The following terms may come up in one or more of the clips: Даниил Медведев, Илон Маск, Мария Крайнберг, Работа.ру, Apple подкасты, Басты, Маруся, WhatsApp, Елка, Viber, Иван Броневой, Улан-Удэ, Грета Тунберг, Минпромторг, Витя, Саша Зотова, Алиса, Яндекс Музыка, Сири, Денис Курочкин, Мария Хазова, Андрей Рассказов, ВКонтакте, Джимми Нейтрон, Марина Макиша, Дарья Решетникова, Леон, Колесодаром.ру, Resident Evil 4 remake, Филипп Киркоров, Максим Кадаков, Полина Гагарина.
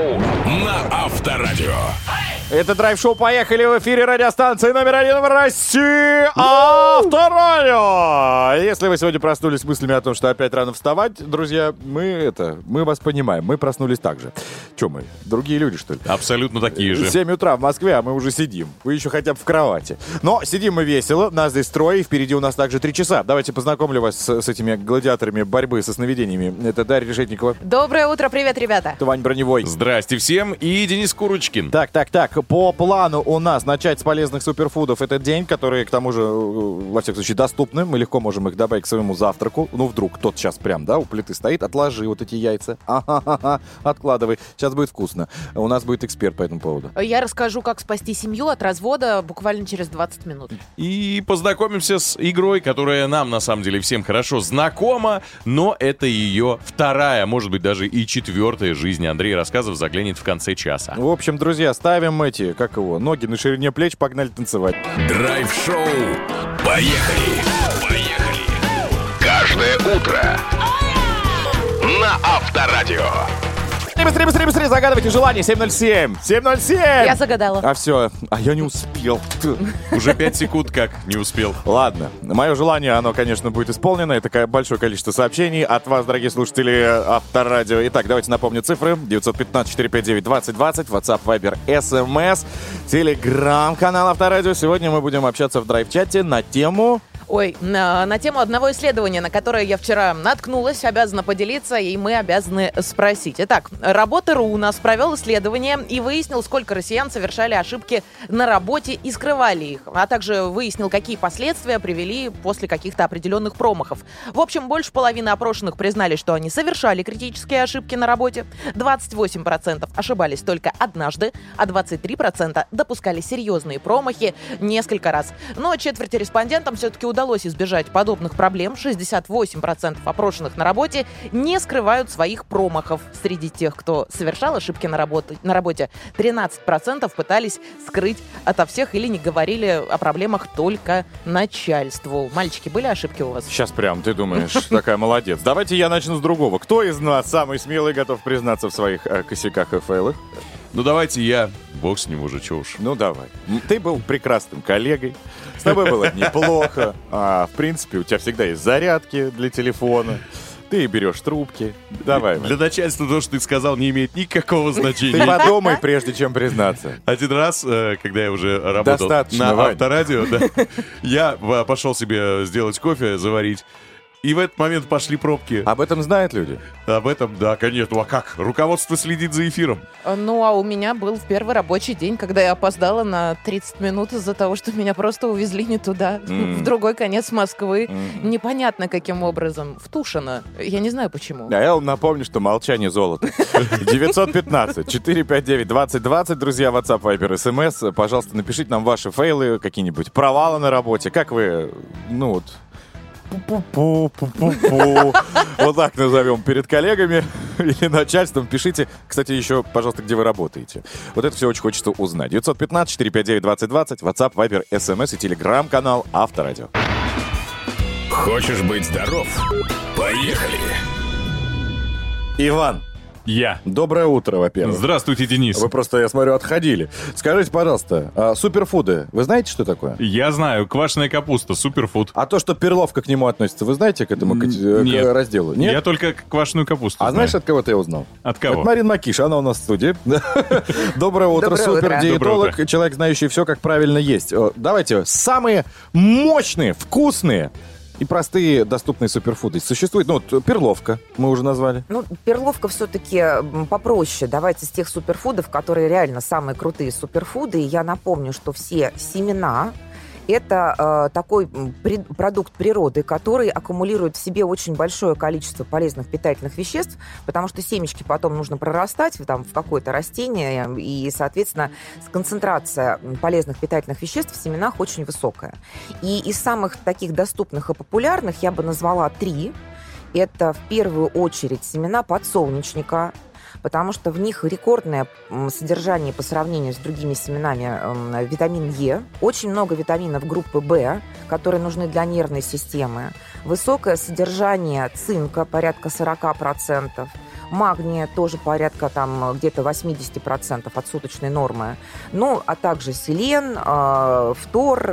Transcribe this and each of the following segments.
Драйв-шоу на Авторадио. Это драйв-шоу «Поехали» в эфире радиостанции номер один в России Авторадио. Если вы сегодня проснулись с мыслями о том, что опять рано вставать, друзья, мы вас понимаем, мы проснулись так же. Че мы, другие люди, что ли? Абсолютно такие же. 7 утра в Москве, а мы уже сидим. Вы еще хотя бы в кровати. Но сидим мы весело, нас здесь трое, и впереди у нас также 3 часа. Давайте познакомлю вас с этими гладиаторами борьбы со сновидениями. Это Дарья Решетникова. Доброе утро, привет, ребята. Это Иван Броневой. Здрасте всем, и Денис Курочкин. Так. По плану у нас начать с полезных суперфудов этот день, которые, к тому же, во всяком случае, доступны. Мы легко можем их добавить к своему завтраку. Ну, вдруг тот сейчас прям, да, у плиты стоит. Отложи вот эти яйца. Откладывай. Сейчас будет вкусно. У нас будет эксперт по этому поводу. Я расскажу, как спасти семью от развода буквально через 20 минут. И познакомимся с игрой, которая нам, на самом деле, всем хорошо знакома, но это ее вторая, может быть, даже и четвертая жизнь. Андрей Рассказов заглянет в конце часа. В общем, друзья, ставим мы ноги на ширине плеч, погнали танцевать. Драйв-шоу. Поехали. Каждое утро на Авторадио. Быстрее, загадывайте желание. 7:07. Я загадала. А все, я не успел. Уже 5 секунд как не успел. Ладно, мое желание, оно, конечно, будет исполнено. Это большое количество сообщений от вас, дорогие слушатели Авторадио. Итак, давайте напомню цифры. 915-459-2020, WhatsApp, Viber, SMS, Telegram-канал Авторадио. Сегодня мы будем общаться в драйв-чате на тему... на тему одного исследования, на которое я вчера наткнулась, обязана поделиться, и мы обязаны спросить. Итак, Работа.ру у нас провел исследование и выяснил, сколько россиян совершали ошибки на работе и скрывали их, а также выяснил, какие последствия привели после каких-то определенных промахов. В общем, больше половины опрошенных признали, что они совершали критические ошибки на работе, 28% ошибались только однажды, а 23% допускали серьезные промахи несколько раз. Но четверти респондентам все-таки удалось избежать подобных проблем. 68% опрошенных на работе не скрывают своих промахов. Среди тех, кто совершал ошибки на работе, 13% пытались скрыть ото всех или не говорили о проблемах только начальству. Мальчики, были ошибки у вас? Сейчас прям, ты думаешь, такая молодец. Давайте я начну с другого. Кто из нас самый смелый, готов признаться в своих косяках и фейлах? Ну, давайте я. Бог с ним уже, чё уж. Ну, давай. Ты был прекрасным коллегой. С тобой было неплохо. В принципе, у тебя всегда есть зарядки для телефона. Ты берешь трубки. Давай. Для начальства то, что ты сказал, не имеет никакого значения. Ты подумай, прежде чем признаться. Один раз, когда я уже работал на Авторадио, я пошел себе сделать кофе, заварить. И в этот момент пошли пробки. Об этом знают люди? Об этом, да, конечно. Ну а как? Руководство следит за эфиром. Ну, а у меня был в первый рабочий день, когда я опоздала на 30 минут из-за того, что меня просто увезли не туда, в другой конец Москвы. Непонятно, каким образом. В Тушино. Я не знаю, почему. А я вам напомню, что молчание золото. 915-459-2020. Друзья, WhatsApp, Viber, SMS. Пожалуйста, напишите нам ваши фейлы, какие-нибудь провалы на работе. Как вы, пу-пу-пу-пу-пу-пу. Вот так назовем. Перед коллегами или начальством пишите. Кстати, еще, пожалуйста, где вы работаете. Вот это все очень хочется узнать. 915-459-2020, WhatsApp, Viber, SMS и Telegram-канал Авторадио. Хочешь быть здоров? Поехали! Иван. Я. Доброе утро, во-первых. Здравствуйте, Денис. Вы просто, я смотрю, отходили. Скажите, пожалуйста, суперфуды, вы знаете, что такое? Я знаю, квашеная капуста, суперфуд. А то, что перловка к нему относится, вы знаете к этому к разделу? Нет. Я только квашеную капусту знаю. Знаешь, от кого-то я узнал? От кого? От Марина Макиша, она у нас в студии. Доброе утро, супердиетолог, человек, знающий все, как правильно есть. Давайте, самые мощные, вкусные и простые доступные суперфуды. Существует, перловка, мы уже назвали. Перловка все-таки попроще. Давайте с тех суперфудов, которые реально самые крутые суперфуды. И я напомню, что все семена... Это такой продукт природы, который аккумулирует в себе очень большое количество полезных питательных веществ, потому что семечки потом нужно прорастать в какое-то растение, и, соответственно, концентрация полезных питательных веществ в семенах очень высокая. И из самых таких доступных и популярных я бы назвала 3. Это в первую очередь семена подсолнечника, потому что в них рекордное содержание по сравнению с другими семенами витамин Е, очень много витаминов группы В, которые нужны для нервной системы, высокое содержание цинка, порядка 40%, магния тоже порядка там где-то 80% от суточной нормы. Ну, а также селен, фтор,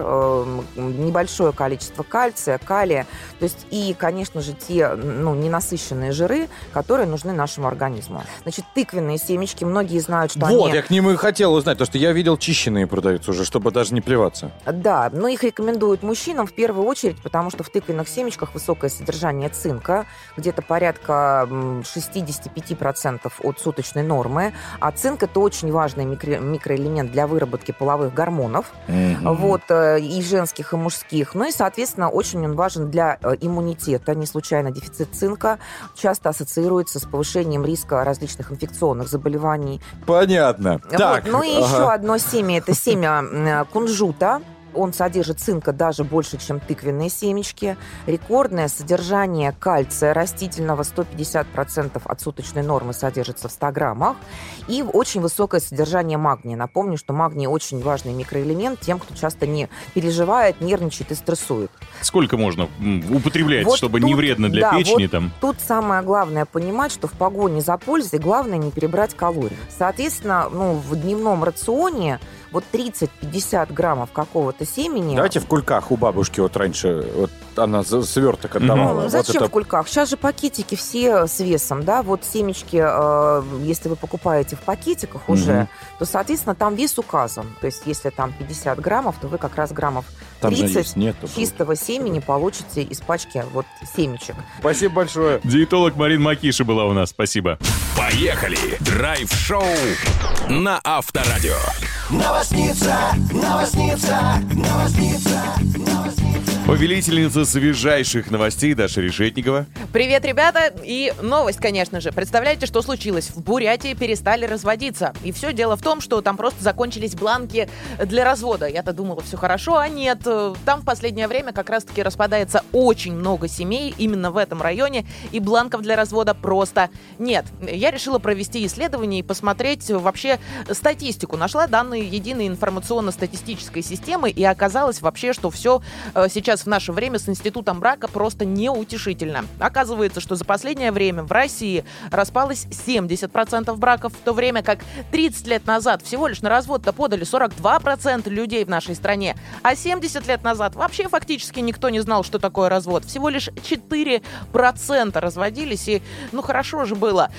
небольшое количество кальция, калия. То есть и, конечно же, те ненасыщенные жиры, которые нужны нашему организму. Значит, тыквенные семечки, многие знают, что они... Вот, я к ним и хотела узнать, потому что я видел, чищенные продаются уже, чтобы даже не плеваться. Да, но их рекомендуют мужчинам в первую очередь, потому что в тыквенных семечках высокое содержание цинка, где-то порядка 65% от суточной нормы. А цинк – это очень важный микроэлемент для выработки половых гормонов, вот, и женских, и мужских. Ну и, соответственно, очень он важен для иммунитета. Не случайно дефицит цинка часто ассоциируется с повышением риска различных инфекционных заболеваний. Понятно. Вот. Так, ну и еще одно семя – это семя кунжута. Он содержит цинка даже больше, чем тыквенные семечки. Рекордное содержание кальция растительного 150% от суточной нормы содержится в 100 граммах. И очень высокое содержание магния. Напомню, что магний очень важный микроэлемент тем, кто часто не переживает, нервничает и стрессует. Сколько можно употреблять, вот чтобы тут, не вредно для печени? Вот там? Тут самое главное понимать, что в погоне за пользой главное не перебрать калорий. Соответственно, в дневном рационе вот 30-50 граммов какого-то семени... Давайте в кульках у бабушки вот раньше... Вот она сверток отдавала. Ну, зачем в кульках? Сейчас же пакетики все с весом, да? Вот семечки, если вы покупаете в пакетиках уже, то, соответственно, там вес указан. То есть, если там 50 граммов, то вы как раз граммов 30 чистого семени получите из пачки вот семечек. Спасибо большое. Диетолог Марина Макиша была у нас. Спасибо. Поехали! Драйв-шоу на Авторадио. Новостница, новостница, новостница, новостница. Повелительница свежайших новостей Даша Решетникова. Привет, ребята! И новость, конечно же. Представляете, что случилось? В Бурятии перестали разводиться. И все дело в том, что там просто закончились бланки для развода. Я-то думала, все хорошо, а нет. Там в последнее время как раз-таки распадается очень много семей именно в этом районе, и бланков для развода просто нет. Я решила провести исследование и посмотреть вообще статистику. Нашла данные единой информационно-статистической системы, и оказалось вообще, что все сейчас в наше время с институтом брака просто неутешительно. Оказывается, что за последнее время в России распалось 70% браков, в то время как 30 лет назад всего лишь на развод-то подали 42% людей в нашей стране, а 70 лет назад вообще фактически никто не знал, что такое развод. Всего лишь 4% разводились, и хорошо же было.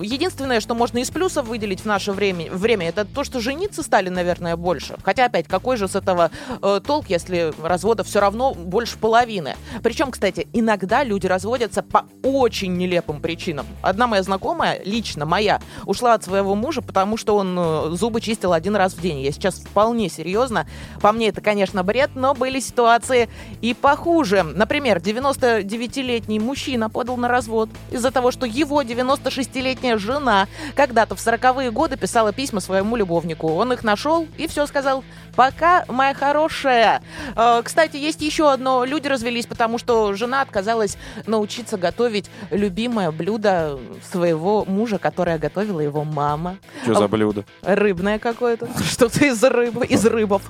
Единственное, что можно из плюсов выделить в наше время, это то, что жениться стали, наверное, больше. Хотя, опять, какой же с этого толк, если разводов все равно больше половины. Причем, кстати, иногда люди разводятся по очень нелепым причинам. Одна моя знакомая, лично моя, ушла от своего мужа, потому что он зубы чистил один раз в день. Я сейчас вполне серьезно. По мне это, конечно, бред, но были ситуации и похуже. Например, 99-летний мужчина подал на развод из-за того, что его 96-летняя жена когда-то в 40-е годы писала письма своему любовнику. Он их нашел и все сказал: «Пока, моя хорошая». Кстати, есть еще одно. Люди развелись, потому что жена отказалась научиться готовить любимое блюдо своего мужа, которое готовила его мама. Что за блюдо? Рыбное какое-то. Что-то из рыбы, из рыбов.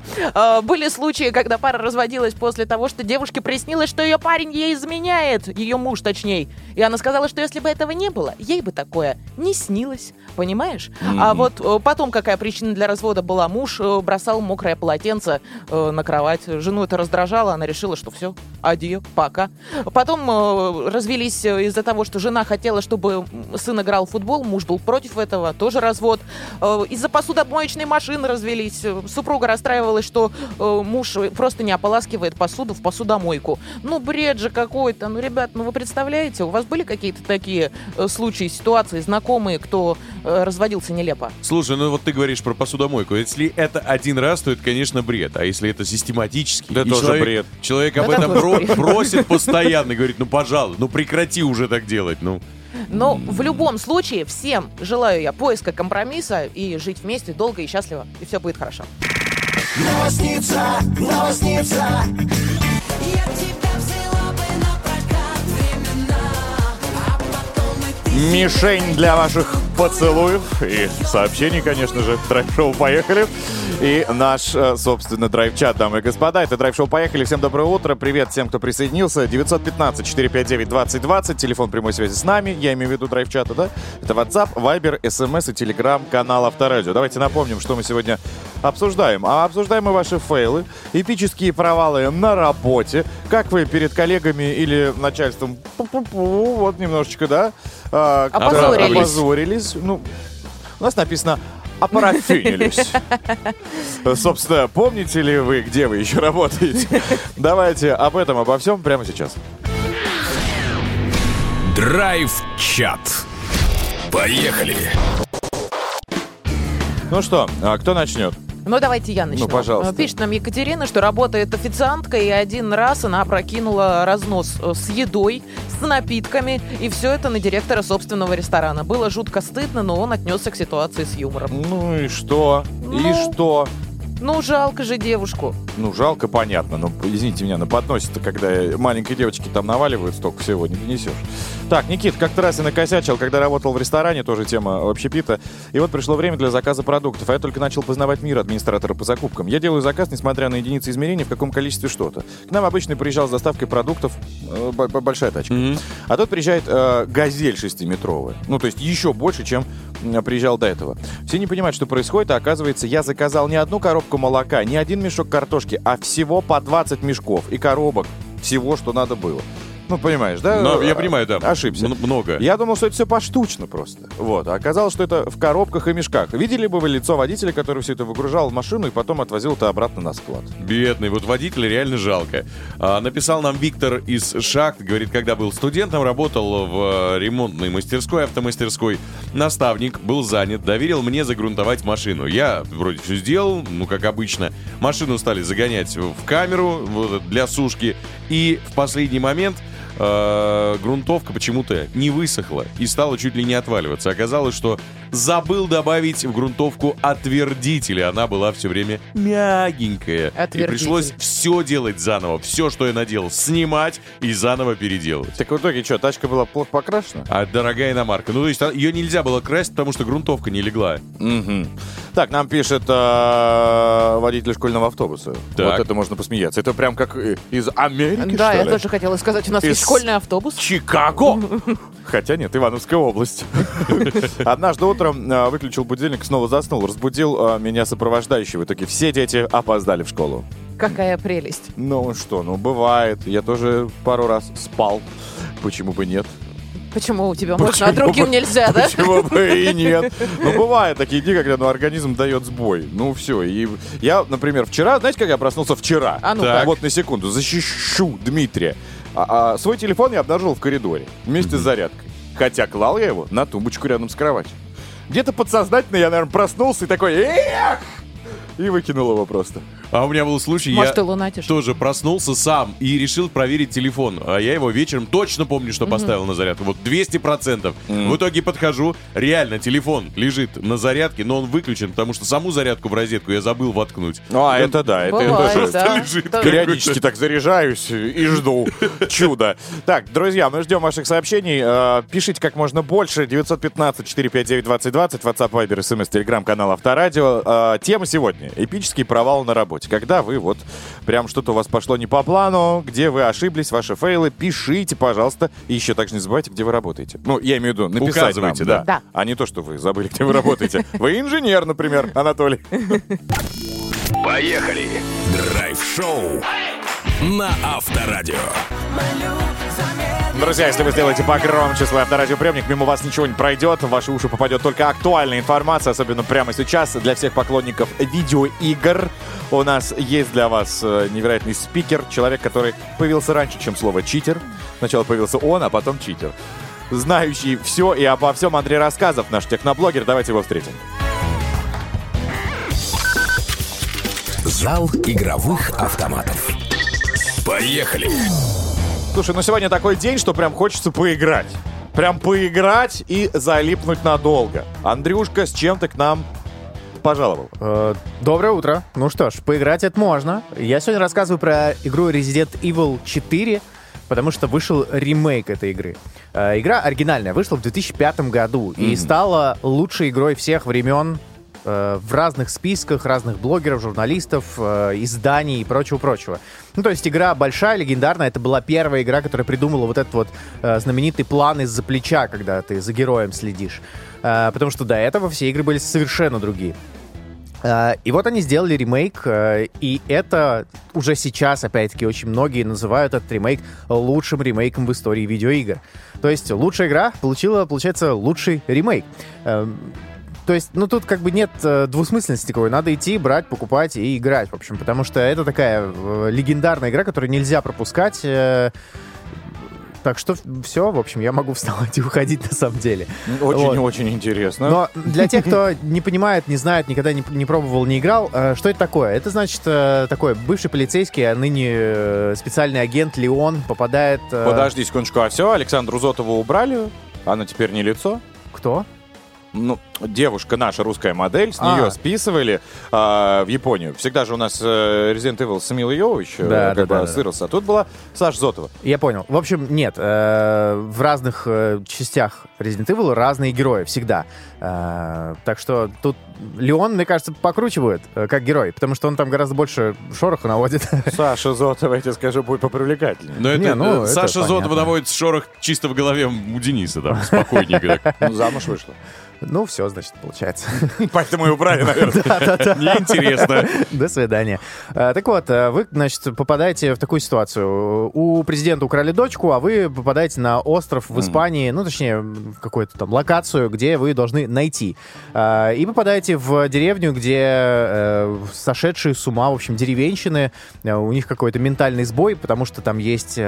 Были случаи, когда пара разводилась после того, что девушке приснилось, что ее парень ей изменяет, ее муж точнее. И она сказала, что если бы этого не было, ей бы такое не снилось. Понимаешь? А вот потом какая причина для развода была? Муж бросал мокрое полотенце на кровать. Жену это раздражало, она решила, что все, адьё, пока. Потом развелись из-за того, что жена хотела, чтобы сын играл в футбол, муж был против этого, тоже развод. Из-за посудомоечной машины развелись. Супруга расстраивалась, что муж просто не ополаскивает посуду в посудомойку. Бред же какой-то. Ребят, вы представляете, у вас были какие-то такие случаи, ситуации, знакомые, кто разводился нелепо? Слушай, вот ты говоришь про посудомойку. Если это один раз, то это, конечно, бред. А если это систематически... Да тоже бред. Человек об этом просит постоянно, говорит: пожалуй, прекрати уже так делать, Но в любом случае, всем желаю я поиска компромисса и жить вместе долго и счастливо, и все будет хорошо. Новостница, новостница. Мишень для ваших поцелуев и сообщений, конечно же. Драйв-шоу «Поехали». и наш, собственно, драйв-чат, дамы и господа. Это драйв-шоу «Поехали». Всем доброе утро. Привет всем, кто присоединился. 915-459-2020. Телефон прямой связи с нами. Я имею в виду драйв-чата, да? Это WhatsApp, Viber, SMS и Telegram-канал Авторадио. Давайте напомним, что мы сегодня обсуждаем. А обсуждаем мы ваши фейлы, эпические провалы на работе, как вы перед коллегами или начальством, вот немножечко, да? Опозорились. Ну, у нас написано «опарафинились». Собственно, помните ли вы, где вы еще работаете? Давайте об этом, обо всем прямо сейчас. Драйв-чат. Поехали. Ну что, кто начнет? Ну, давайте я начну. Ну, пожалуйста. Пишет нам Екатерина, что работает официанткой, и один раз она опрокинула разнос с едой, с напитками, и все это на директора собственного ресторана. Было жутко стыдно, но он отнесся к ситуации с юмором. Ну и что? Ну, жалко же девушку. Ну, жалко, понятно. Но, извините меня, но подносит-то, когда маленькие девочки там наваливают, столько всего не несешь. Так, Никит, как-то раз я накосячил, когда работал в ресторане, тоже тема общепита. И вот пришло время для заказа продуктов. А я только начал познавать мир администратора по закупкам. Я делаю заказ, несмотря на единицы измерения, в каком количестве что-то. К нам обычно приезжал с доставкой продуктов большая тачка. Mm-hmm. А тут приезжает газель 6-метровая. Ну, то есть еще больше, чем приезжал до этого. Все не понимают, что происходит, а оказывается, я заказал не одну коробку молока, не один мешок картошки, а всего по 20 мешков и коробок всего, что надо было. Ну, понимаешь, да? Но, я понимаю, да. Ошибся. Много. Я думал, что это все поштучно просто. Вот. А оказалось, что это в коробках и мешках. Видели бы вы лицо водителя, который все это выгружал в машину и потом отвозил это обратно на склад? Бедный. Вот водителя реально жалко. Написал нам Виктор из Шахт. Говорит, когда был студентом, работал в ремонтной мастерской, автомастерской. Наставник был занят, доверил мне загрунтовать машину. Я вроде все сделал, ну, как обычно. Машину стали загонять в камеру для сушки. И в последний момент грунтовка почему-то не высохла и стала чуть ли не отваливаться. Оказалось, что забыл добавить в грунтовку отвердитель. Она была все время мягенькая. И пришлось все делать заново. Все, что я наделал, снимать и заново переделывать. Так в итоге что, тачка была плохо покрашена? А дорогая иномарка. Ну, то есть ее нельзя было красть, потому что грунтовка не легла. Угу. Так, нам пишет водитель школьного автобуса. Так. Вот это можно посмеяться. Это прям как из Америки, да, что ли? Да, я тоже хотела сказать. У нас есть школьный автобус. Чикаго! Хотя нет, Ивановская область. Однажды утром выключил будильник, снова заснул, разбудил меня сопровождающий. В итоге все дети опоздали в школу. Какая прелесть. Ну что, ну бывает. Я тоже пару раз спал. Почему бы нет? Почему у тебя можно, а другим нельзя, да? Почему бы и нет. Ну, бывают такие дни, когда организм дает сбой. Ну, все. И я, например, вчера, знаете, как я проснулся вчера? А ну так. Вот на секунду. Защищу Дмитрия. Свой телефон я обнаружил в коридоре вместе с зарядкой. Хотя клал я его на тумбочку рядом с кроватью. Где-то подсознательно я, наверное, проснулся и такой... Эх! И выкинул его просто. А у меня был случай, может, я тоже проснулся сам и решил проверить телефон. А я его вечером точно помню, что поставил на зарядку. Вот 200%. В итоге подхожу, реально телефон лежит на зарядке, но он выключен, потому что саму зарядку в розетку я забыл воткнуть. А, это да, это бывает, тоже да. Лежит. Периодически так заряжаюсь и жду чудо. Так, друзья, мы ждем ваших сообщений. Пишите как можно больше. 915-459-2020, WhatsApp, Viber, SMS, Telegram, канал Авторадио. Тема сегодня — эпический провал на работе. Когда вы вот прям что-то у вас пошло не по плану, где вы ошиблись, ваши фейлы, пишите, пожалуйста. И еще также не забывайте, где вы работаете. Ну, я имею в виду, написать нам, да. А не то, что вы забыли, где вы работаете. Вы инженер, например, Анатолий. Поехали! Драйв-шоу на Авторадио. Друзья, если вы сделаете погромче свой авторадиоприемник, мимо вас ничего не пройдет, в ваши уши попадет только актуальная информация, особенно прямо сейчас. Для всех поклонников видеоигр у нас есть для вас невероятный спикер, человек, который появился раньше, чем слово «читер». Сначала появился он, а потом «читер». Знающий все и обо всем Андрей Рассказов, наш техноблогер. Давайте его встретим. Зал игровых автоматов. Поехали! Слушай, ну сегодня такой день, что прям хочется поиграть. Прям поиграть и залипнуть надолго. Андрюшка, с чем ты к нам пожаловал? Доброе утро. Ну что ж, поиграть это можно. Я сегодня рассказываю про игру Resident Evil 4, потому что вышел ремейк этой игры. Игра оригинальная, вышла в 2005 году и стала лучшей игрой всех времен в разных списках разных блогеров, журналистов, изданий и прочего-прочего. Ну, то есть игра большая, легендарная. Это была первая игра, которая придумала вот этот вот знаменитый план из-за плеча, когда ты за героем следишь. Потому что до этого все игры были совершенно другие. И вот они сделали ремейк, и это уже сейчас, опять-таки, очень многие называют этот ремейк лучшим ремейком в истории видеоигр. То есть лучшая игра получила, получается, лучший ремейк. То есть, ну, тут как бы нет двусмысленности никакой. Надо идти, брать, покупать и играть, в общем. Потому что это такая легендарная игра, которую нельзя пропускать. Так что все, в общем, я могу вставать и уходить, на самом деле. Очень-очень вот. Интересно. Но для тех, кто не понимает, не знает, никогда не пробовал, не играл, что это такое? Это, значит, такой бывший полицейский, а ныне специальный агент Леон попадает... Подожди секундочку, а все, Александру Зотову убрали, она теперь не лицо. Кто? Ну, девушка наша, русская модель, с нее списывали в Японию. Всегда же у нас Resident Evil с Милой Йовович сырился, а тут была Саша Зотова. Я понял. В общем, нет, в разных частях Resident Evil разные герои всегда. Так что тут Леон, мне кажется, покручивает как герой, потому что он там гораздо больше шороха наводит. Саша Зотова, я тебе скажу, будет попривлекательнее. Но это, не, ну, Саша Зотова понятно. Наводит шорох чисто в голове у Дениса, там, спокойненько. Ну, замуж вышла. Ну, все, значит, получается. Поэтому и убрали, наверное. Неинтересно. До свидания. Так вот, вы, значит, попадаете в такую ситуацию. У президента украли дочку, а вы попадаете на остров в Испании, ну, точнее, в какую-то там локацию, где вы должны найти. И попадаете в деревню, где сошедшие с ума, в общем, деревенщины. У них какой-то ментальный сбой, потому что там есть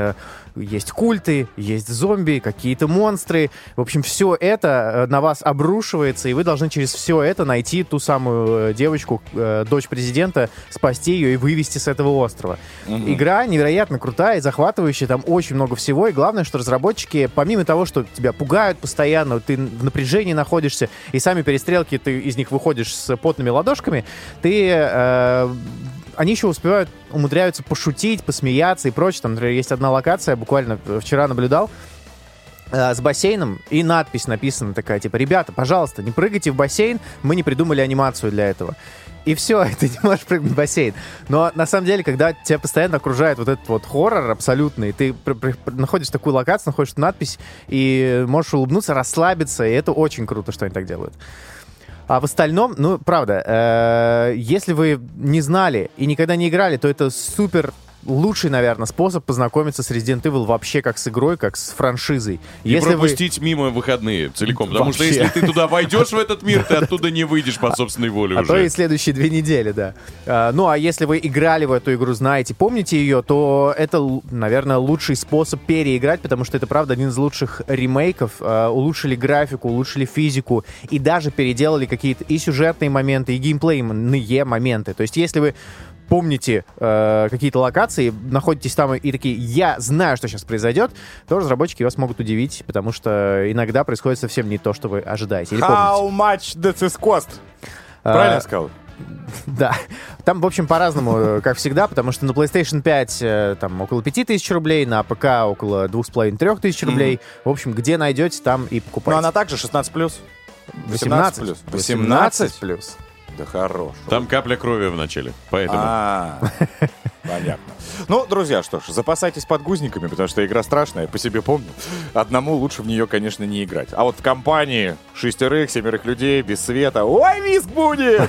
культы, есть зомби, какие-то монстры. В общем, все это на вас обрушивается, и вы должны через все это найти ту самую девочку, дочь президента, спасти ее и вывести с этого острова. Mm-hmm. Игра невероятно крутая и захватывающая, там очень много всего, и главное, что разработчики, помимо того, что тебя пугают постоянно, ты в напряжении находишься, и сами перестрелки, ты из них выходишь с потными ладошками, ты... Они еще умудряются пошутить, посмеяться и прочее. Там, например, есть одна локация, буквально вчера наблюдал, с бассейном, и надпись написана такая, типа, ребята, пожалуйста, не прыгайте в бассейн, мы не придумали анимацию для этого. И все, ты не можешь прыгнуть в бассейн. Но на самом деле, когда тебя постоянно окружает вот этот вот хоррор абсолютный, ты находишь такую локацию, находишь надпись, и можешь улыбнуться, расслабиться, и это очень круто, что они так делают. А в остальном, ну, правда, если вы не знали и никогда не играли, то это супер... Лучший, наверное, способ познакомиться с Resident Evil вообще как с игрой, как с франшизой. И если пропустить мимо выходные целиком. Потому вообще. Что если ты туда войдешь в этот мир, ты оттуда не выйдешь по собственной воле уже. А то и следующие 2 недели, да. Ну, а если вы играли в эту игру, знаете, помните ее, то это, наверное, лучший способ переиграть, потому что это, правда, один из лучших ремейков. Улучшили графику, улучшили физику и даже переделали какие-то и сюжетные моменты, и геймплейные моменты. То есть если вы помните какие-то локации, находитесь там и такие, я знаю, что сейчас произойдет, то разработчики вас могут удивить, потому что иногда происходит совсем не то, что вы ожидаете. Или How much does this cost? Правильно сказал? Да. Там, в общем, по-разному, как всегда, потому что на PlayStation 5 там около 5000 рублей, на ПК около 2,5-3 тысяч рублей. Mm-hmm. В общем, где найдете, там и покупайте. Но она также 16+. 18+. 18+. Да хорош. Там капля крови в начале, поэтому... Понятно. Ну, друзья, что ж, запасайтесь подгузниками, потому что игра страшная, по себе помню. Одному лучше в нее, конечно, не играть. А вот в компании 6-7 людей без света. Ой, визг будет!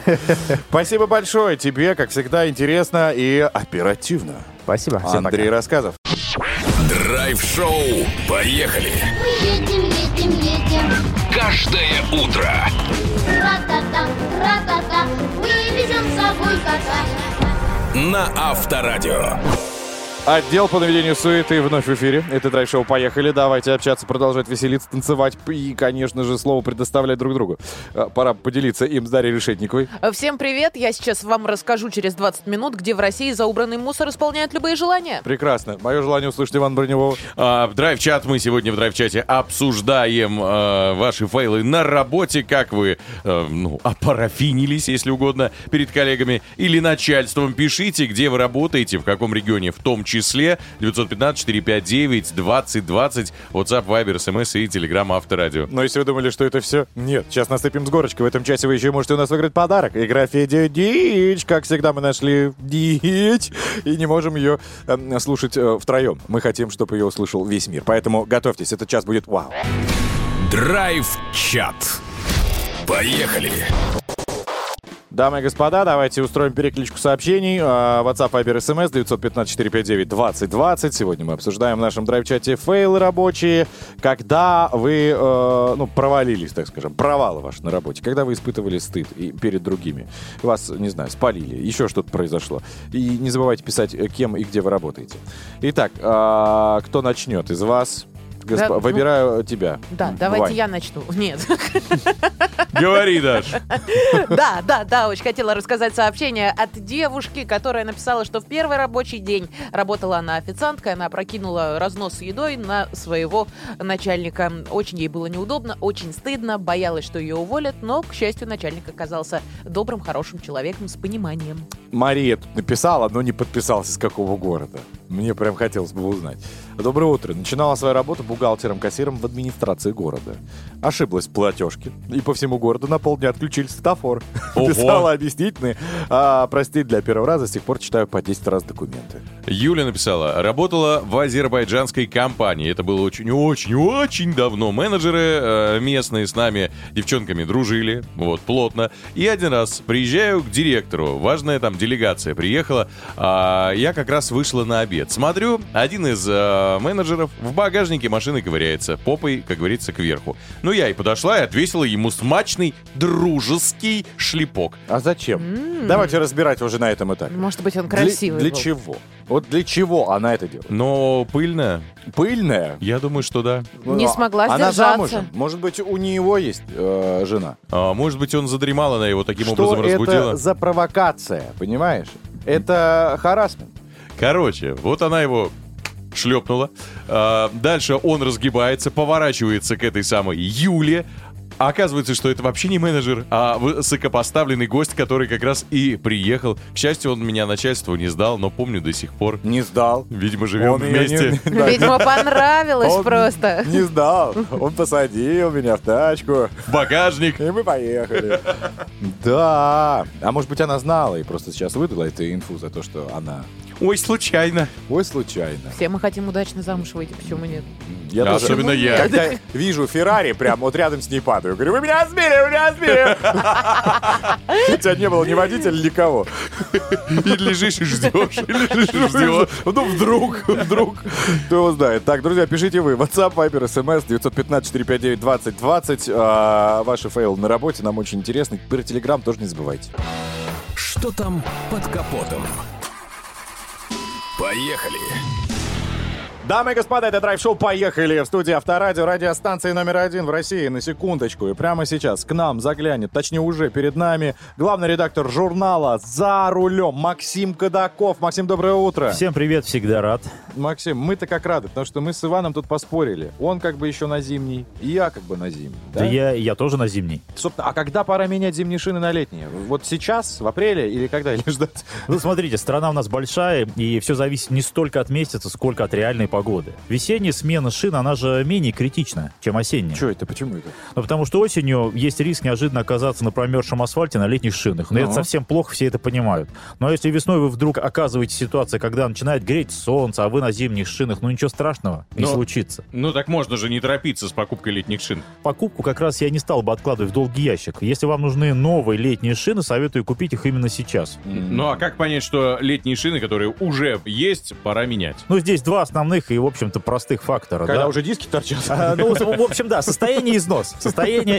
Спасибо большое тебе, как всегда, интересно и оперативно. Спасибо. Андрей Рассказов. Драйв-шоу. Поехали! Мы едем. Каждое утро. Ра-та-та, мы везем с собой кота. На Авторадио. Отдел по наведению суеты вновь в эфире. Это драйв-шоу «Поехали». Давайте общаться, продолжать веселиться, танцевать и, конечно же, слово предоставлять друг другу. Пора поделиться им с Дарьей Решетниковой. Всем привет. Я сейчас вам расскажу через 20 минут, где в России за убранный мусор исполняют любые желания. Прекрасно. Мое желание услышать Ивана Броневого. В драйв-чат. Мы сегодня в драйв-чате обсуждаем ваши фейлы на работе. Как вы, опарафинились, если угодно, перед коллегами или начальством. Пишите, где вы работаете, в каком регионе, в том числе. числе. 915-459-2020. WhatsApp, Viber, SMS и Telegram Авторадио. Но если вы думали, что это все, нет. Сейчас насыпем с горочки. В этом часе вы еще можете у нас выиграть подарок. Игра Федя Дич. Как всегда, мы нашли Дич и не можем ее слушать втроем. Мы хотим, чтобы ее услышал весь мир. Поэтому готовьтесь, этот час будет вау. Драйв-чат. Поехали! Дамы и господа, давайте устроим перекличку сообщений. WhatsApp, Viber, SMS 915-459-2020. Сегодня мы обсуждаем в нашем драйв-чате фейлы рабочие. Когда вы провалились, так скажем, провалы ваши на работе. Когда вы испытывали стыд и перед другими. Вас, не знаю, спалили, еще что-то произошло. И не забывайте писать, кем и где вы работаете. Итак, кто начнет из вас? Выбираю тебя. Да, давайте я начну. Нет. Говори, Даш. Да, очень хотела рассказать сообщение от девушки, которая написала, что в первый рабочий день работала она официанткой, она опрокинула разнос с едой на своего начальника. Очень ей было неудобно, очень стыдно, боялась, что ее уволят, но, к счастью, начальник оказался добрым, хорошим человеком с пониманием. Мария тут написала, но не подписалась, из какого города. Мне прям хотелось бы узнать. Доброе утро. Начинала свою работу бухгалтером-кассиром в администрации города. Ошиблась в платежке. И по всему городу на полдня отключили светофор. Писала объяснительные. Прости, для первого раза с тех пор читаю по 10 раз документы. Юля написала. Работала в азербайджанской компании. Это было очень-очень-очень давно. Менеджеры местные с нами девчонками дружили. Вот, плотно. И один раз приезжаю к директору. Важная там делегация приехала. Я как раз вышла на обед. Смотрю, один из менеджеров в багажнике машины ковыряется попой, как говорится, кверху. Ну, я и подошла и отвесила ему смачный дружеский шлепок. А зачем? Давайте разбирать уже на этом этапе. Может быть, он красивый был. Для чего? Вот для чего она это делает? Но пыльная. Пыльная? Я думаю, что да. Не смогла сдержаться. Она замужем. Может быть, у него есть жена. А, может быть, он задремал, она его таким образом разбудила. Что это за провокация, понимаешь? Это харассмент. Короче, вот она его шлепнула. Дальше он разгибается, поворачивается к этой самой Юле. А оказывается, что это вообще не менеджер, а высокопоставленный гость, который как раз и приехал. К счастью, он меня начальству не сдал, но помню до сих пор. Не сдал. Видимо, живем вместе. Видимо, понравилось просто. Не сдал. Он посадил меня в тачку. В багажник. И мы поехали. Да. А может быть, она знала и просто сейчас выдала эту инфу за то, что она... Ой, случайно. Ой, случайно. Все мы хотим удачно замуж выйти, почему нет? Особенно я. Когда вижу Феррари, прям вот рядом с ней падаю. Говорю, вы меня разбили, У тебя не было ни водителя, никого. И лежишь и ждешь, Ну, вдруг. Кто его знает. Так, друзья, пишите вы. WhatsApp, Viber, SMS, 915-459-2020. Ваши фейлы на работе нам очень интересны. Про Telegram тоже не забывайте. Что там под капотом? Поехали! Дамы и господа, это драйв-шоу «Поехали» в студии Авторадио, радиостанции номер 1 в России. На секундочку, и прямо сейчас к нам заглянет, точнее уже перед нами, главный редактор журнала «За рулем» Максим Кадаков. Максим, доброе утро. Всем привет, всегда рад. Максим, мы-то как рады, потому что мы с Иваном тут поспорили. Он как бы еще на зимний, и я как бы на зимний. Да, я тоже на зимний. Собственно, а когда пора менять зимние шины на летние? Вот сейчас, в апреле или когда? Или ждать? Ну, смотрите, страна у нас большая, и все зависит не столько от месяца, сколько от реальной погоды. Весенняя смена шин, она же менее критична, чем осенняя. Чё это? Почему это? Ну, потому что осенью есть риск неожиданно оказаться на промерзшем асфальте на летних шинах. Но это совсем плохо, все это понимают. Но если весной вы вдруг оказываетесь в ситуации, когда начинает греть солнце, а вы на зимних шинах, ну ничего страшного не случится. Ну так можно же не торопиться с покупкой летних шин. Покупку как раз я не стал бы откладывать в долгий ящик. Если вам нужны новые летние шины, советую купить их именно сейчас. Ну а как понять, что летние шины, которые уже есть, пора менять? Ну здесь два основных и, в общем-то, простых факторов. Когда уже диски торчат. В общем, да, состояние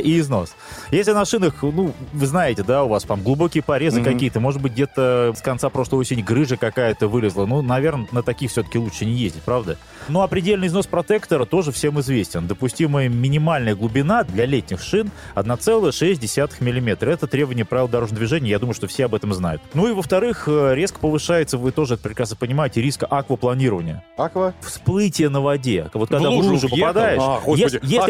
и износ. Если на шинах, вы знаете, да, у вас там глубокие порезы какие-то, может быть, где-то с конца прошлой осени грыжа какая-то вылезла. Ну, наверное, на таких все-таки лучше не ездить, правда? Ну, а предельный износ протектора тоже всем известен. Допустимая минимальная глубина для летних шин 1,6 мм. Это требование правил дорожного движения, я думаю, что все об этом знают. Ну и, во-вторых, резко повышается, вы тоже это прекрасно понимаете, риск аквапланирования. Аква? В всплытие на воде. Вот когда в лужу попадаешь...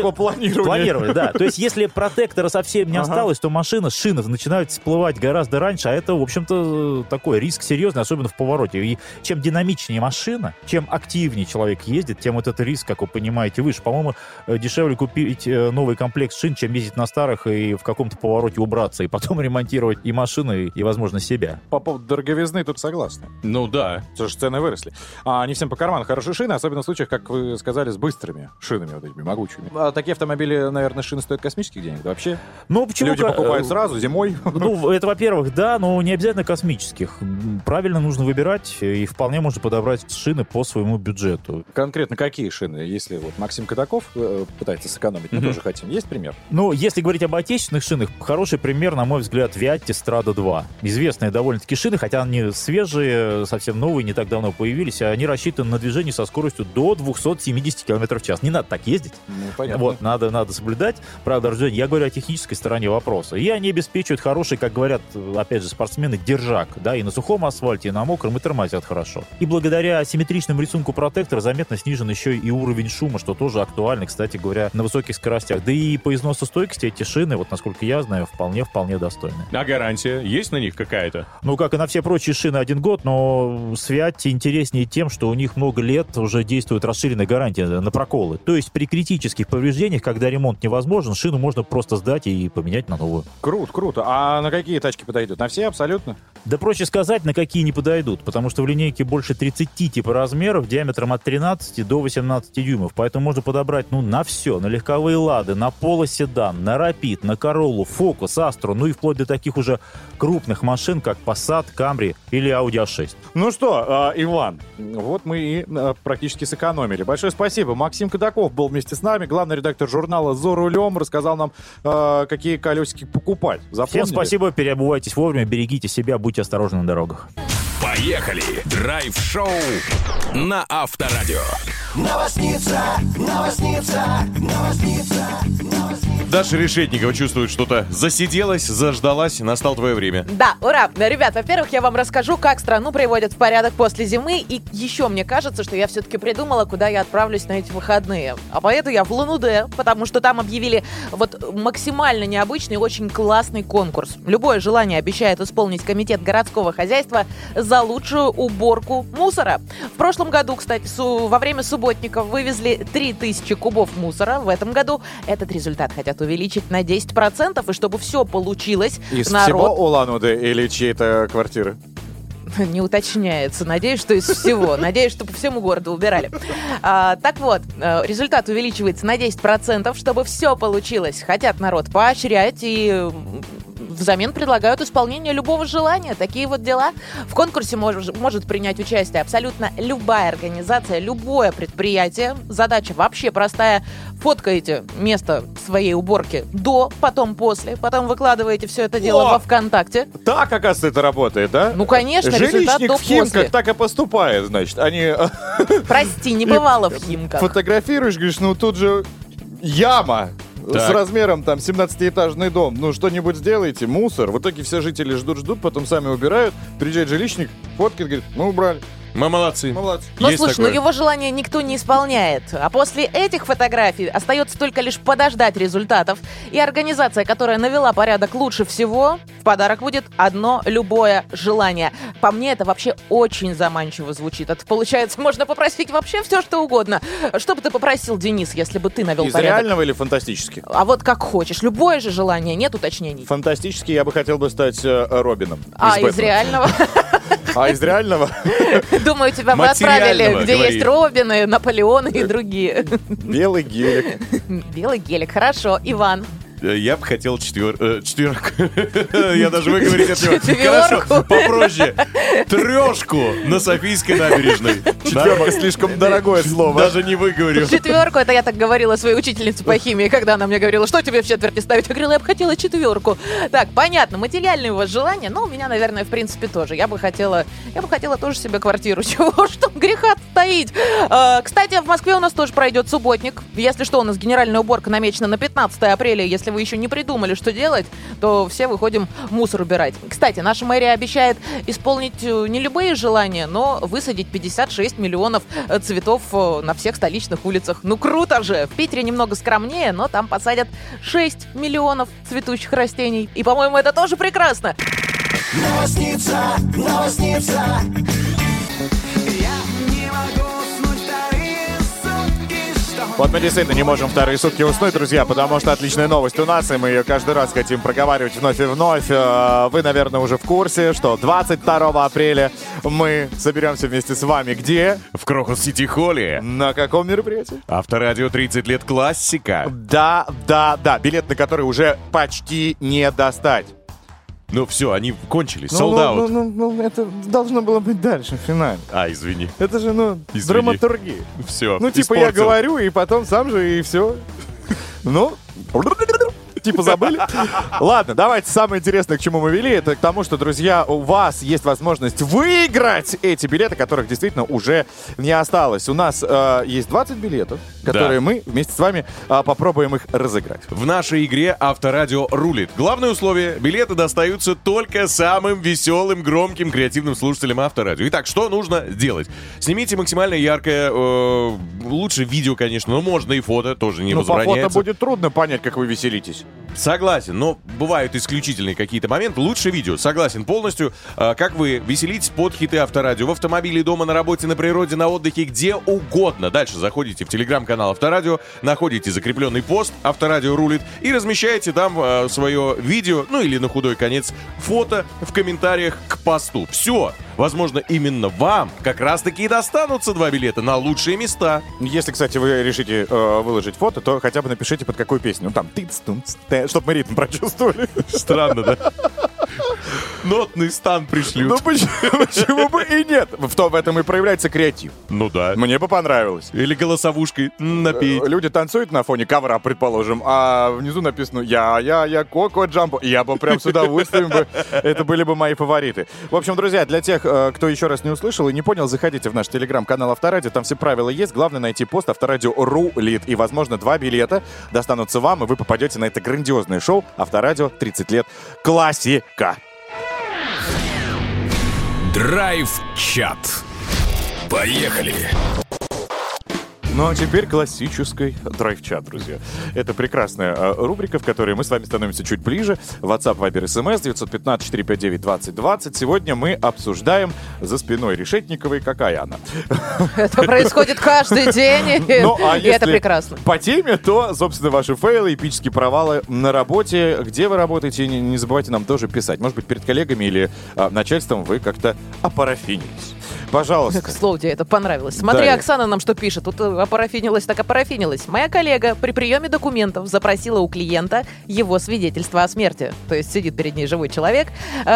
Аквапланирование. Да. То есть если протектора совсем не осталось, то шины начинают всплывать гораздо раньше, а это, в общем-то, такой риск серьезный, особенно в повороте. И чем динамичнее машина, чем активнее человек ездит, тем вот этот риск, как вы понимаете, выше. По-моему, дешевле купить новый комплект шин, чем ездить на старых и в каком-то повороте убраться, и потом ремонтировать и машины, и, возможно, себя. По поводу дороговизны тут согласны. Ну да. Потому что цены выросли. А не всем по карману хорошие шины, особенно в случаях, как вы сказали, с быстрыми шинами, вот этими могучими. А такие автомобили, наверное, шины стоят космических денег, да вообще? Ну, почему? Люди покупают сразу, зимой. Ну, это, во-первых, да, но не обязательно космических. Правильно нужно выбирать, и вполне можно подобрать шины по своему бюджету. Конкретно какие шины? Если вот Максим Кадаков пытается сэкономить, мы тоже хотим. Есть пример? Ну, если говорить об отечественных шинах, хороший пример, на мой взгляд, Виатти Страда 2. Известные довольно-таки шины, хотя они свежие, совсем новые, не так давно появились, а они рассчитаны на движение со скоростью до 270 км в час. Не надо так ездить. Ну, понятно. Вот, надо соблюдать. Правда, Рождение, я говорю о технической стороне вопроса. И они обеспечивают хороший, как говорят, опять же, спортсмены, держак. Да, и на сухом асфальте, и на мокром, и тормозят хорошо. И благодаря асимметричному рисунку протектора заметно снижен еще и уровень шума, что тоже актуально, кстати говоря, на высоких скоростях. Да и по износостойкости эти шины, вот насколько я знаю, вполне достойны. А гарантия? Есть на них какая-то? Ну, как и на все прочие шины, 1 год, но с Виатти интереснее тем, что у них много лет уже действует расширенная гарантия на проколы. То есть при критических повреждениях, когда ремонт невозможен, шину можно просто сдать и поменять на новую. Круто. А на какие тачки подойдут? На все абсолютно? Да проще сказать, на какие не подойдут, потому что в линейке больше 30 типа размеров, диаметром от 13 до 18 дюймов. Поэтому можно подобрать, на все. На легковые лады, на Polo седан, на Rapid, на Corolla, Focus, Astra, и вплоть до таких уже крупных машин, как Passat, Camry или Audi A6. Ну что, Иван, вот мы и практически сэкономили. Большое спасибо. Максим Кадаков был вместе с нами, главный редактор журнала «За рулем», рассказал нам, какие колесики покупать. Запомнили? Всем спасибо, переобувайтесь вовремя, берегите себя, будьте осторожны на дорогах. Поехали! Драйв-шоу на Авторадио. Новосница. Даша Решетникова чувствует, что-то засиделась, заждалась, настало твое время. Да, ура! Ребят, во-первых, я вам расскажу, как страну приводят в порядок после зимы, и еще мне кажется, что я все-таки придумала, куда я отправлюсь на эти выходные. А поэтому я в Улан-Удэ, потому что там объявили максимально необычный, очень классный конкурс. Любое желание обещает исполнить комитет городского хозяйства за лучшую уборку мусора. В прошлом году, кстати, во время субботников вывезли 3000 кубов мусора. В этом году этот результат хотят увеличить на 10%, и чтобы все получилось... Из всего Улан-Удэ или чьей-то квартиры? Не уточняется. Надеюсь, что из всего. Надеюсь, что по всему городу убирали. Так вот, результат увеличивается на 10%, чтобы все получилось. Хотят народ поощрять и... Взамен предлагают исполнение любого желания. Такие вот дела. В конкурсе может принять участие абсолютно любая организация, любое предприятие. Задача вообще простая. Фоткаете место своей уборки до, потом после. Потом выкладываете все это дело во ВКонтакте. Так, оказывается, это работает, да? Ну, конечно, результат до-после. Жилищник в Химках так и поступает, значит. Они... Прости, не бывало в Химках. Фотографируешь, говоришь, тут же яма. Так. С размером 17-этажный дом. Что-нибудь сделайте, мусор. В итоге все жители ждут, потом сами убирают. Приезжает жилищник, фоткает, говорит, мы убрали. Мы молодцы. Слушай, его желание никто не исполняет. А после этих фотографий остается только лишь подождать результатов. И организация, которая навела порядок лучше всего, в подарок будет одно любое желание. По мне, это вообще очень заманчиво звучит. Это получается, можно попросить вообще все, что угодно. Что бы ты попросил, Денис, если бы ты навел порядок? Из реального или фантастически? А вот как хочешь. Любое же желание, нет уточнений. Фантастически я бы хотел стать Робином. А из реального? А из реального? Думаю, тебя бы отправили, где есть Робины, Наполеоны и другие. Белый гелик. Белый гелик, хорошо. Иван. Я бы хотел четверку. Я даже выговорить от него. Хорошо, попроще. 3 на Софийской набережной. Четверка слишком дорогое слово. Даже не выговорю. 4 это я так говорила своей учительнице по химии, когда она мне говорила, что тебе в четверти ставить. Я говорила, я бы хотела 4. Так, понятно, материальные у вас желания, но у меня, наверное, в принципе, тоже. Я бы хотела тоже себе квартиру. Чего ж там греха таить? Кстати, в Москве у нас тоже пройдет субботник. Если что, у нас генеральная уборка намечена на 15 апреля, если вы еще не придумали, что делать, то все выходим мусор убирать. Кстати, наша мэрия обещает исполнить не любые желания, но высадить 56 миллионов цветов на всех столичных улицах. Ну круто же! В Питере немного скромнее, но там посадят 6 миллионов цветущих растений. И, по-моему, это тоже прекрасно! Новосница, новосница. Вот мы действительно не можем вторые сутки уснуть, друзья, потому что отличная новость у нас, и мы ее каждый раз хотим проговаривать вновь и вновь. Вы, наверное, уже в курсе, что 22 апреля мы соберемся вместе с вами. Где? В Крокус Сити Холле. На каком мероприятии? Авторадио 30 лет классика. Да. Билет, на который уже почти не достать. Ну все, они кончились, солдаут. Ну, это должно было быть дальше, в финале. А, извини. Это же, драматургия. Все, ну, типа, испортил. Я говорю, и потом сам же, и все. Ну, типа забыли. Ладно, давайте самое интересное, к чему мы вели, это к тому, что, друзья, у вас есть возможность выиграть эти билеты, которых действительно уже не осталось. У нас есть 20 билетов, которые мы вместе с вами попробуем их разыграть. В нашей игре Авторадио рулит. Главное условие — билеты достаются только самым веселым, громким, креативным слушателям Авторадио. Итак, что нужно делать? Снимите максимально яркое, лучше видео, конечно, но можно и фото, тоже не возбраняется. Но по фото будет трудно понять, как вы веселитесь. Согласен, но бывают исключительные какие-то моменты. Лучше видео, согласен полностью. Как вы веселитесь под хиты Авторадио. В автомобиле, дома, на работе, на природе, на отдыхе, где угодно. Дальше заходите в телеграм-канал Авторадио, находите закрепленный пост «Авторадио рулит» и размещаете там свое видео, ну или на худой конец фото в комментариях к посту. Все, возможно, именно вам как раз-таки и достанутся два билета на лучшие места. Если, кстати, вы решите выложить фото, то хотя бы напишите, под какую песню. Там тыц-тумц. Чтобы мы ритм прочувствовали. Странно, да? Нотный стан пришлют. Ну почему бы и нет? В этом и проявляется креатив. Ну да. Мне бы понравилось. Или голосовушкой напей. Люди танцуют на фоне ковра, предположим, а внизу написано «Я, Коко, Джамбо». Я бы прям с удовольствием бы... Это были бы мои фавориты. В общем, друзья, для тех, кто еще раз не услышал и не понял, заходите в наш телеграм-канал Авторадио. Там все правила есть. Главное — найти пост «Авторадио рулит». И, возможно, два билета достанутся вам, и вы попадете на это грандиозное шоу «Авторадио 30 лет. Классика». Драйв-чат. Поехали! Ну а теперь классический драйв-чат, друзья. Это прекрасная рубрика, в которой мы с вами становимся чуть ближе. WhatsApp, Viber, SMS 915-459-2020. Сегодня мы обсуждаем за спиной Решетниковой, какая она. Это происходит каждый день, и это прекрасно. По теме, то, собственно, ваши фейлы, эпические провалы на работе. Где вы работаете, не забывайте нам тоже писать. Может быть, перед коллегами или начальством вы как-то опарафинились. Пожалуйста. К слову, тебе это понравилось. Смотри, да, Оксана нам что пишет. Тут опарафинилась, так опарафинилась. Моя коллега при приеме документов запросила у клиента его свидетельство о смерти. То есть сидит перед ней живой человек.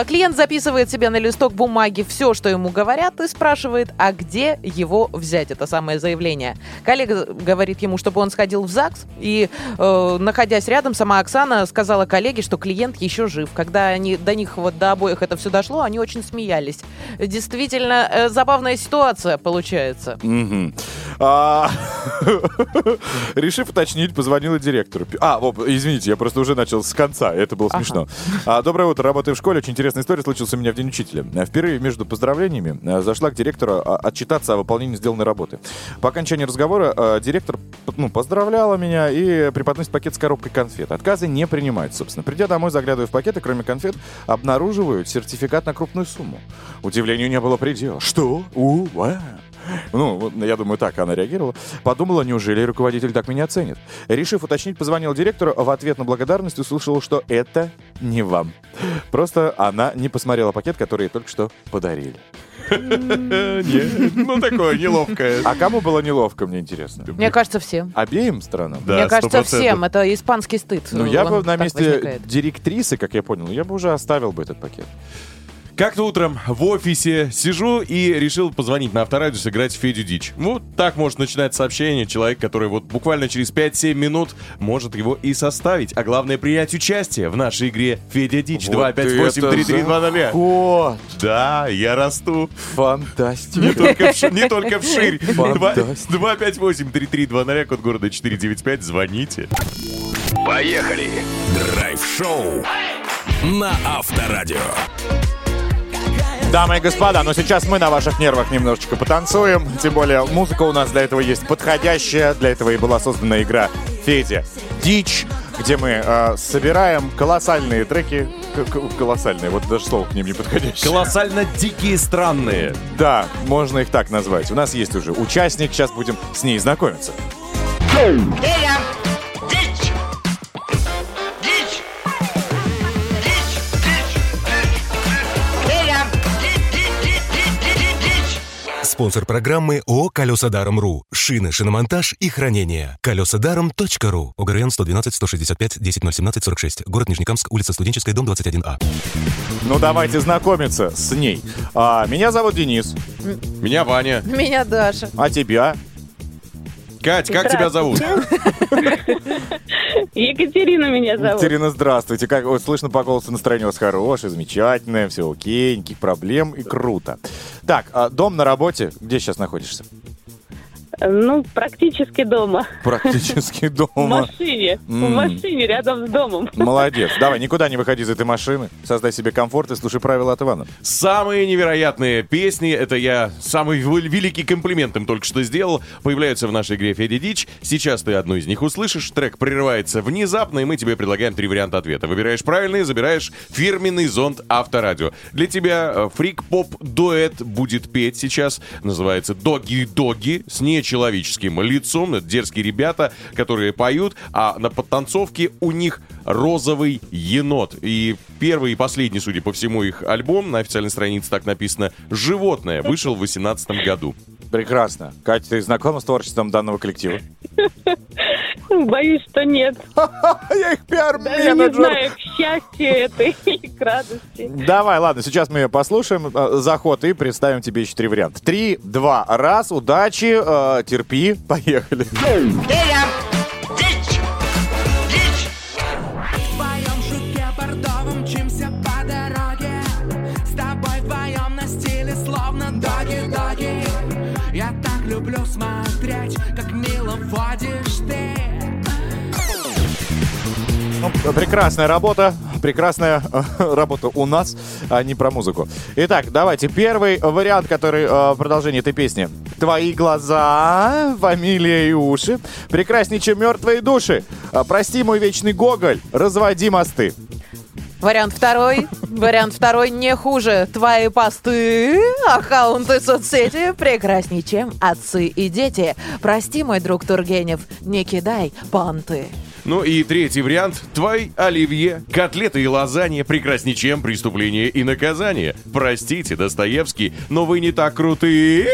Клиент записывает себе на листок бумаги все, что ему говорят, и спрашивает, а где его взять, это самое заявление. Коллега говорит ему, чтобы он сходил в ЗАГС. И, находясь рядом, сама Оксана сказала коллеге, что клиент еще жив. Когда до обоих это все дошло, они очень смеялись. Действительно, забавная ситуация получается. Решив уточнить, позвонила директору. Извините, я просто уже начал с конца. Это было смешно. Доброе утро. Работаю в школе. Очень интересная история случилась у меня в День учителя. Впервые между поздравлениями зашла к директору отчитаться о выполнении сделанной работы. По окончании разговора директор поздравляла меня и преподносит пакет с коробкой конфет. Отказы не принимают, собственно. Придя домой, заглядываю в пакет, и кроме конфет обнаруживаю сертификат на крупную сумму. Удивлению не было предела. Что? Я думаю, так она реагировала. Подумала, неужели руководитель так меня оценит? Решив уточнить, позвонил директору. В ответ на благодарность услышала, что это не вам. Просто она не посмотрела пакет, который ей только что подарили. Такое неловкое. А кому было неловко, мне интересно? Мне кажется, всем. Обеим сторонам? Мне кажется, всем. Это испанский стыд. Я бы на месте директрисы, как я понял, я бы уже оставил бы этот пакет. Как-то утром в офисе сижу и решил позвонить на Авторадио, сыграть в Федю Дичь. Вот так может начинать сообщение человек, который вот буквально через 5-7 минут может его и составить. А главное — принять участие в нашей игре «Федя Дичь». 258-3320. Вот. Да, я расту. Фантастика. Не только вширь. 258-3320, код города 495. Звоните. Поехали! Драйв-шоу на Авторадио. Дамы и господа, но сейчас мы на ваших нервах немножечко потанцуем. Тем более, музыка у нас для этого есть подходящая. Для этого и была создана игра «Федя Дичь», где мы собираем колоссальные треки. Колоссальные, вот даже слово к ним не подходящее. Колоссально дикие, странные. Да, можно их так назвать. У нас есть уже участник, сейчас будем с ней знакомиться. Федя! Дичь! Дичь! Дичь! Дичь! Федя! Дичь! Спонсор программы ООО «Колесодаром.ру». Шины, шиномонтаж и хранение. Колесодаром.ру. ОГРН 112-165-10-017-46. Город Нижнекамск, улица Студенческая, дом 21А. Ну, давайте знакомиться с ней. Меня зовут Денис. Меня Ваня. Меня Даша. А тебя? Кать, как тебя зовут? Екатерина меня зовут. Екатерина, здравствуйте. Как слышно по голосу, настроение у вас хорошее, замечательное, все окей, никаких проблем и круто. Так, дом на работе. Где сейчас находишься? Ну, практически дома. Практически дома. В машине. В машине рядом с домом. Молодец. Давай, никуда не выходи из этой машины. Создай себе комфорт и слушай правила от Ивана. Самые невероятные песни, это я самый великий комплимент им только что сделал, появляются в нашей игре «Федя Дичь». Сейчас ты одну из них услышишь, трек прерывается внезапно, и мы тебе предлагаем три варианта ответа. Выбираешь правильный, забираешь фирменный зонт Авторадио. Для тебя фрик-поп-дуэт будет петь сейчас. Называется «Доги-доги» с нечем человеческим лицом. Это дерзкие ребята, которые поют, а на подтанцовке у них розовый енот. И первый и последний, судя по всему, их альбом, на официальной странице так написано, «Животное», вышел в 2018 году. Прекрасно. Катя, ты знакома с творчеством данного коллектива? Боюсь, что нет. Я их пиар-менеджер. Я не знаю, к счастью это или к радости. Давай, ладно, сейчас мы ее послушаем, заход, и представим тебе еще три варианта. 3, 2, 1, удачи, терпи, поехали. Я так люблю смотреть, как мило водишь ты. Прекрасная работа. Прекрасная работа у нас, а не про музыку. Итак, давайте первый вариант, который в продолжении этой песни. Твои глаза, фамилия и уши, прекраснее, чем мертвые души. Прости, мой вечный Гоголь, разводи мосты. Вариант второй не хуже. Твои посты, аккаунты соцсети прекраснее, чем отцы и дети. Прости, мой друг Тургенев, не кидай понты. Ну и третий вариант. Твои оливье, котлеты и лазанья прекраснее, чем преступление и наказание. Простите, Достоевский, но вы не так крутые.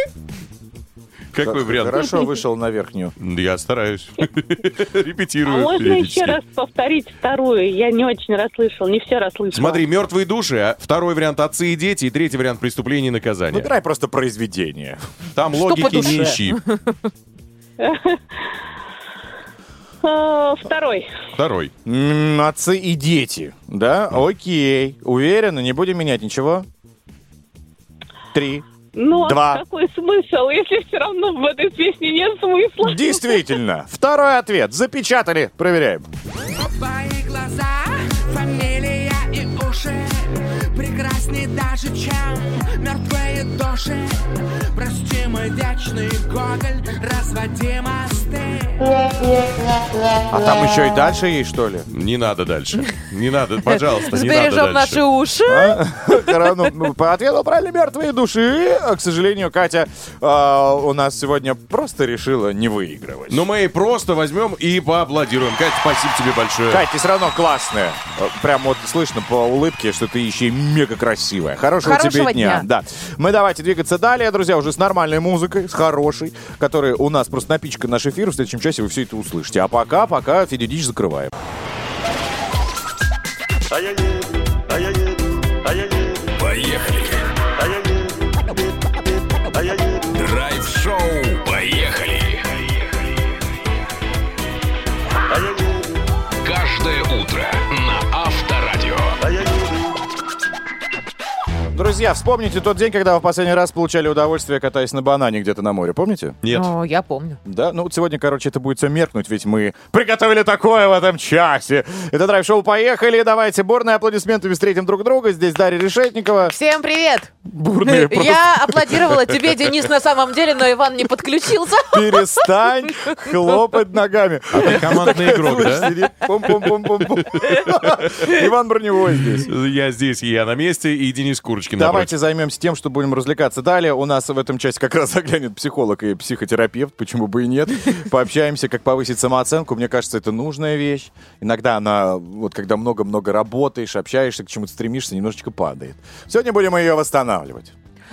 Какой вариант? Хорошо вышел на верхнюю. Я стараюсь. Репетирую. А можно еще раз повторить вторую? Я не очень расслышал, не все расслышал. Смотри, мертвые души, а второй вариант отцы и дети, и третий вариант преступление и наказание. Выбирай просто произведение. Там логики не ищи. Второй. Отцы и дети, да? Окей. Уверена, не будем менять ничего. 3. Ну, а какой смысл, если все равно в этой песне нет смысла? Действительно. Второй ответ. Запечатали. Проверяем. Твои глаза, фамилия и уши, прекрасней даже, чем мертвые души. Прости, мой вечный Гоголь, разводи мосты. А там еще и дальше есть, что ли? Не надо дальше. Не надо, пожалуйста, не надо дальше. Сбережем наши уши. Ответил правильно, мертвые души. К сожалению, Катя у нас сегодня просто решила не выигрывать. Но мы ей просто возьмем и поаплодируем. Катя, спасибо тебе большое. Катя, ты все равно классная. Прям вот слышно по улыбке, что ты еще и мега красивая. Хорошего тебе дня. Да. Мы давайте двигаться далее, друзья, уже с нормальной музыкой, с хорошей, которая у нас просто напичкает наш эфир. В следующем часе вы все это услышите. А пока «Федю Дичь» закрываем. Поехали. Драйв-шоу. Поехали. Каждое утро на Авторадио. друзья, вспомните тот день, когда вы в последний раз получали удовольствие, катаясь на банане где-то на море. Помните? Нет. О, я помню. Да? Ну, сегодня, короче, это будет все меркнуть, ведь мы приготовили такое в этом часе. Это драйв-шоу «Поехали». Давайте бурные аплодисменты встретим друг друга. Здесь Дарья Решетникова. Всем привет. Бурные. Я аплодировала тебе, Денис, на самом деле, но Иван не подключился. Перестань хлопать ногами. А ты командный игрок, да? Иван Броневой здесь. Я здесь, я на месте, и Денис Курочкин. Давайте займемся тем, что будем развлекаться. Далее у нас в этом части как раз заглянет психолог и психотерапевт, почему бы и нет. Пообщаемся, как повысить самооценку. Мне кажется, это нужная вещь. Иногда она, вот когда много-много работаешь, общаешься, к чему-то стремишься, немножечко падает. Сегодня будем ее восстанавливать.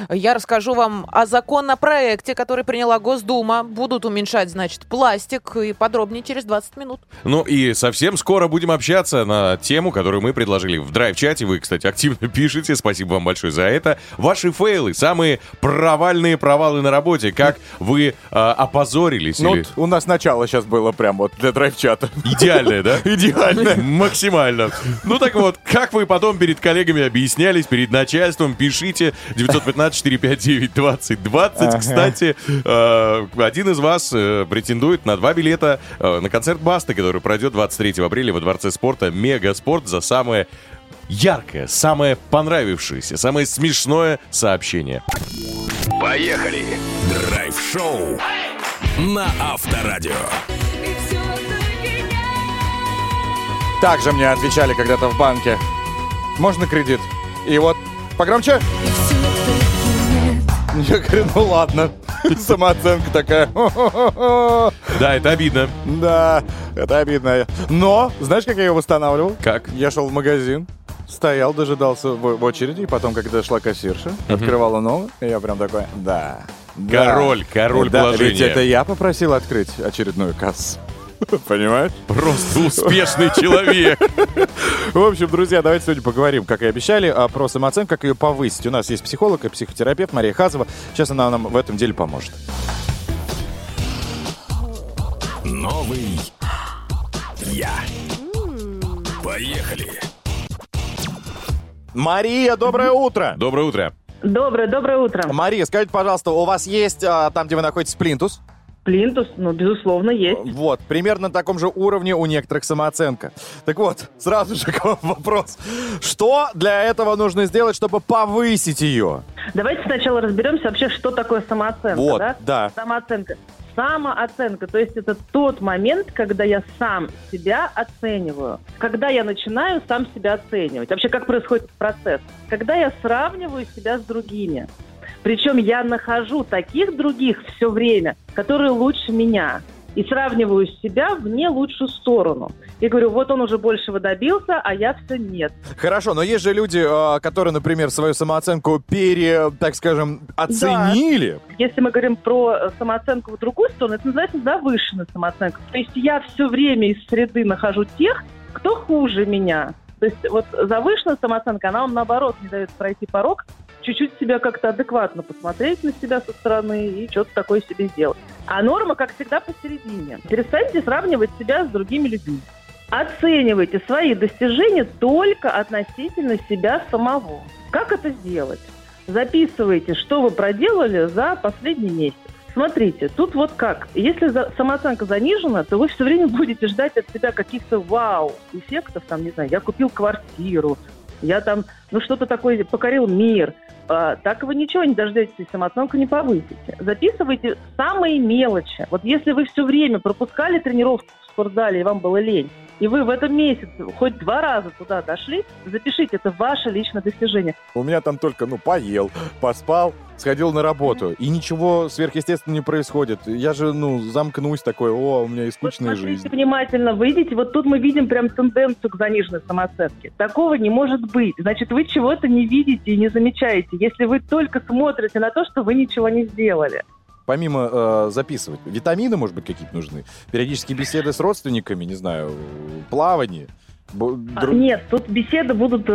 Я расскажу вам о законопроекте, который приняла Госдума. Будут уменьшать, значит, пластик. И подробнее через 20 минут. Ну и совсем скоро будем общаться на тему, которую мы предложили в драйв-чате. Вы, кстати, активно пишете. Спасибо вам большое за это. Ваши фейлы, самые провальные провалы на работе. Как вы опозорились. Ну, или... у нас начало сейчас было прям вот для драйв-чата. Идеальное, да? Идеальное. Максимально. Ну так вот, как вы потом перед коллегами объяснялись, перед начальством, пишите 915 459-2020. Ага. Кстати, один из вас претендует на 2 билета на концерт Басты, который пройдет 23 апреля во Дворце спорта «Мегаспорт» за самое яркое, самое понравившееся, самое смешное сообщение. Поехали! Драйв-шоу на Авторадио. Также мне отвечали когда-то в банке. Можно кредит? И вот погромче... Я говорю, ну ладно. Самооценка такая. Да, это обидно. Да, это обидно. Но, знаешь, как я ее восстанавливал? Как? Я шел в магазин, стоял, дожидался в очереди, и потом, когда шла кассирша, открывала новую, и я прям такой, да. Король, да, король да, положения. Ведь это я попросил открыть очередную кассу. Понимаешь? Просто успешный человек. В общем, друзья, давайте сегодня поговорим, как и обещали, про самооценку, как ее повысить. У нас есть психолог и психотерапевт Мария Хазова. Сейчас она нам в этом деле поможет. Новый я. Поехали. Мария, доброе утро. Доброе утро. Доброе утро. Мария, скажите, пожалуйста, у вас есть там, где вы находитесь, плинтус? Плинтус, ну, безусловно, есть. Вот, примерно на таком же уровне у некоторых самооценка. Так вот, сразу же к вам вопрос. Что для этого нужно сделать, чтобы повысить ее? Давайте сначала разберемся вообще, что такое самооценка. Вот, да. Самооценка. Самооценка, то есть это тот момент, когда я сам себя оцениваю. Когда я начинаю сам себя оценивать. Вообще, как происходит процесс? Когда я сравниваю себя с другими. Причем я нахожу таких других все время, которые лучше меня. И сравниваю себя в не лучшую сторону. И говорю, вот он уже большего добился, а я все нет. Хорошо, но есть же люди, которые, например, свою самооценку так скажем, оценили. Да. Если мы говорим про самооценку в другую сторону, это называется завышенная самооценка. То есть я все время из среды нахожу тех, кто хуже меня. То есть вот завышенная самооценка, она вам, наоборот, не дает пройти порог, чуть-чуть себя как-то адекватно посмотреть на себя со стороны и что-то такое себе сделать. А норма, как всегда, посередине. Перестаньте сравнивать себя с другими людьми. Оценивайте свои достижения только относительно себя самого. Как это сделать? Записывайте, что вы проделали за последний месяц. Смотрите, тут вот как. Если самооценка занижена, то вы все время будете ждать от себя каких-то вау-эффектов. Там, не знаю, я купил квартиру, я там, ну, что-то такое, покорил мир. Так вы ничего не дождетесь, самооценку не повысите. Записывайте самые мелочи. Вот если вы все время пропускали тренировку в спортзале, и вам было лень, и вы в этом месяце хоть 2 раза туда дошли, запишите, это ваше личное достижение. У меня там только, поел, поспал, сходил на работу, и ничего сверхъестественного не происходит. Я же, замкнусь такой, у меня и скучная жизнь. Смотрите внимательно, выйдите, вот тут мы видим прям тенденцию к заниженной самооценке. Такого не может быть. Значит, вы чего-то не видите и не замечаете, если вы только смотрите на то, что вы ничего не сделали. Помимо записывать, витамины, может быть, какие-то нужны? Периодические беседы с родственниками, не знаю, плавание? Нет, тут беседы будут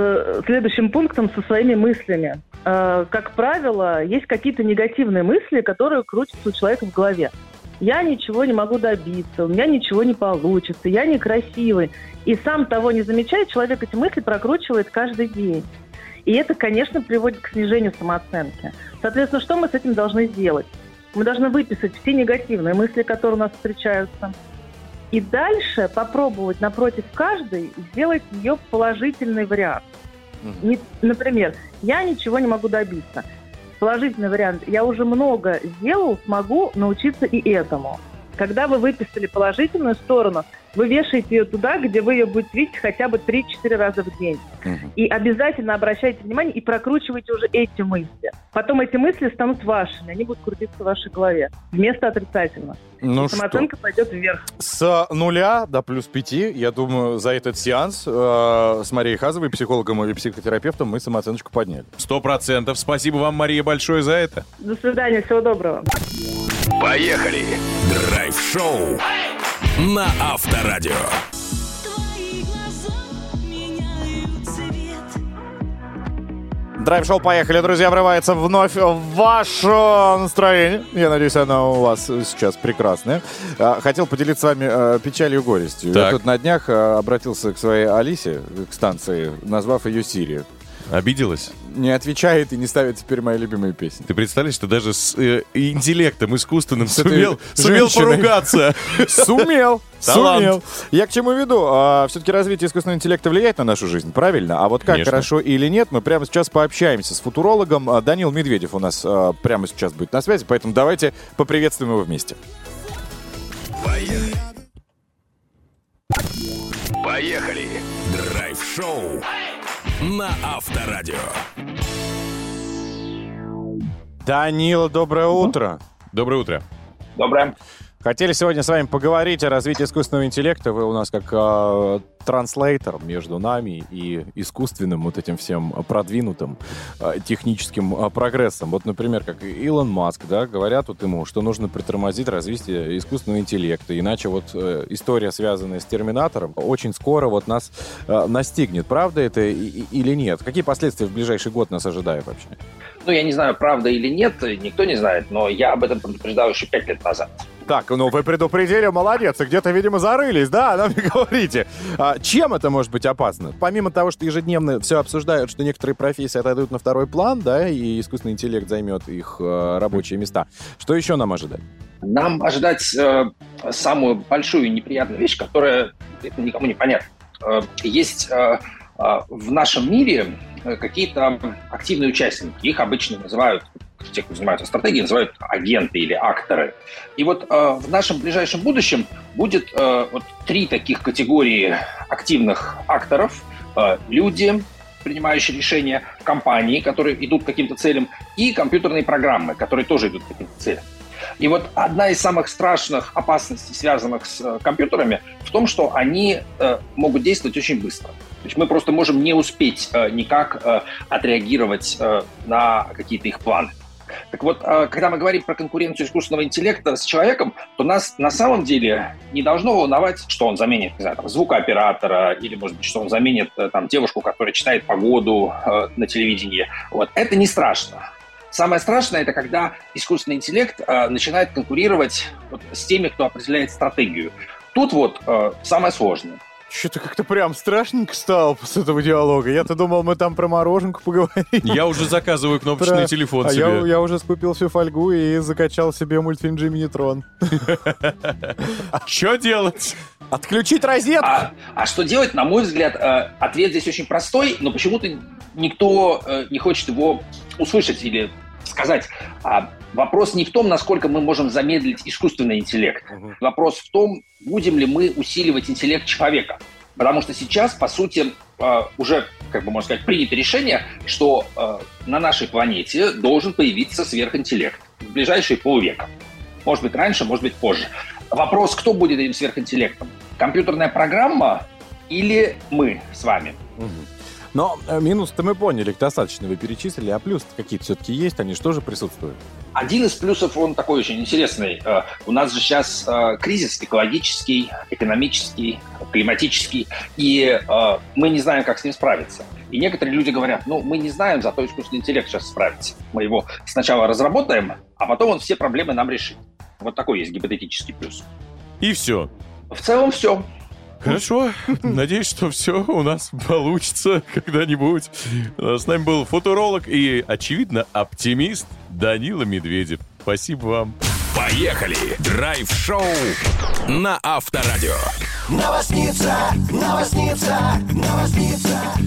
следующим пунктом со своими мыслями. Как правило, есть какие-то негативные мысли, которые крутятся у человека в голове. Я ничего не могу добиться, у меня ничего не получится, я некрасивый. И сам того не замечает, человек эти мысли прокручивает каждый день. И это, конечно, приводит к снижению самооценки. Соответственно, что мы с этим должны сделать? Мы должны выписать все негативные мысли, которые у нас встречаются, и дальше попробовать напротив каждой сделать ее положительный вариант. Например, я ничего не могу добиться. Положительный вариант. Я уже много сделал, смогу научиться и этому. Когда вы выписали положительную сторону, вы вешаете ее туда, где вы ее будете видеть хотя бы 3-4 раза в день. И обязательно обращайте внимание и прокручивайте уже эти мысли. Потом эти мысли станут вашими, они будут крутиться в вашей голове. Вместо отрицательного. Ну самооценка пойдет вверх. С 0 до +5, я думаю, за этот сеанс с Марией Хазовой, психологом и психотерапевтом, мы самооценочку подняли. 100%. Спасибо вам, Мария, большое за это. До свидания, всего доброго. Поехали! Драйв-шоу на Авторадио. Драйв-шоу «Поехали!», друзья, врывается вновь в ваше настроение. Я надеюсь, оно у вас сейчас прекрасное. Хотел поделиться с вами печалью и горестью. Так. Я тут на днях обратился к своей Алисе, к станции, назвав ее Сири. Обиделась? Не отвечает и не ставит теперь мои любимые песни. Ты представляешь, ты даже с интеллектом искусственным сумел поругаться. Сумел. Я к чему веду? Все-таки развитие искусственного интеллекта влияет на нашу жизнь, правильно? А вот как, хорошо или нет, мы прямо сейчас пообщаемся с футурологом. Даниил Медведев у нас прямо сейчас будет на связи, поэтому давайте поприветствуем его вместе. Поехали! Драйв-шоу на Авторадио. Данила, доброе утро. Доброе утро. Доброе. Хотели сегодня с вами поговорить о развитии искусственного интеллекта. Вы у нас как транслейтер между нами и искусственным вот этим всем продвинутым техническим прогрессом. Вот, например, как Илон Маск, да, говорят вот ему, что нужно притормозить развитие искусственного интеллекта, иначе вот история, связанная с Терминатором, очень скоро вот нас настигнет. Правда это или нет? Какие последствия в ближайший год нас ожидают вообще? Ну, я не знаю, правда или нет, никто не знает, но я об этом предупреждал еще 5 лет назад. Так, ну вы предупредили, молодец, и где-то, видимо, зарылись, да, нам не говорите. Чем это может быть опасно? Помимо того, что ежедневно все обсуждают, что некоторые профессии отойдут на второй план, да, и искусственный интеллект займет их рабочие места, что еще нам ожидать? Нам ожидать самую большую неприятную вещь, которая никому не понятна. Есть в нашем мире какие-то активные участники, их обычно называют, те, кто занимаются стратегией, называют агенты или акторы. И вот в нашем ближайшем будущем будет три таких категории активных акторов. Люди, принимающие решения, компании, которые идут к каким-то целям, и компьютерные программы, которые тоже идут к каким-то целям. И вот одна из самых страшных опасностей, связанных с компьютерами, в том, что они могут действовать очень быстро. То есть мы просто можем не успеть никак отреагировать на какие-то их планы. Так вот, когда мы говорим про конкуренцию искусственного интеллекта с человеком, то нас на самом деле не должно волновать, что он заменит, не знаю, там, звукооператора, или, может быть, что он заменит там, девушку, которая читает погоду на телевидении. Вот. Это не страшно. Самое страшное – это когда искусственный интеллект начинает конкурировать с теми, кто определяет стратегию. Тут вот самое сложное. Что-то как-то прям страшненько стало после этого диалога. Я-то думал, мы там про мороженку поговорим. Я уже заказываю кнопочный телефон себе. Я уже скупил всю фольгу и закачал себе мультфильм «Джимми Нейтрон». Что делать? Отключить розетку? А что делать, на мой взгляд, ответ здесь очень простой, но почему-то никто не хочет его услышать или сказать. Вопрос не в том, насколько мы можем замедлить искусственный интеллект. Вопрос в том, будем ли мы усиливать интеллект человека. Потому что сейчас, по сути, уже, как бы можно сказать, принято решение, что на нашей планете должен появиться сверхинтеллект в ближайшие полвека. Может быть, раньше, может быть, позже. Вопрос, кто будет этим сверхинтеллектом? Компьютерная программа или мы с вами? Но минус-то мы поняли, их достаточно вы перечислили, а плюсы какие-то все-таки есть, они же тоже присутствуют. Один из плюсов, он такой очень интересный. У нас же сейчас кризис экологический, экономический, климатический, и мы не знаем, как с ним справиться. И некоторые люди говорят, ну, мы не знаем, зато искусственный интеллект сейчас справится. Мы его сначала разработаем, а потом он все проблемы нам решит. Вот такой есть гипотетический плюс. И все. В целом все. Хорошо. Надеюсь, что все у нас получится когда-нибудь. С нами был футуролог и, очевидно, оптимист Данила Медведев. Спасибо вам. Поехали! Драйв-шоу на Авторадио. Новосница.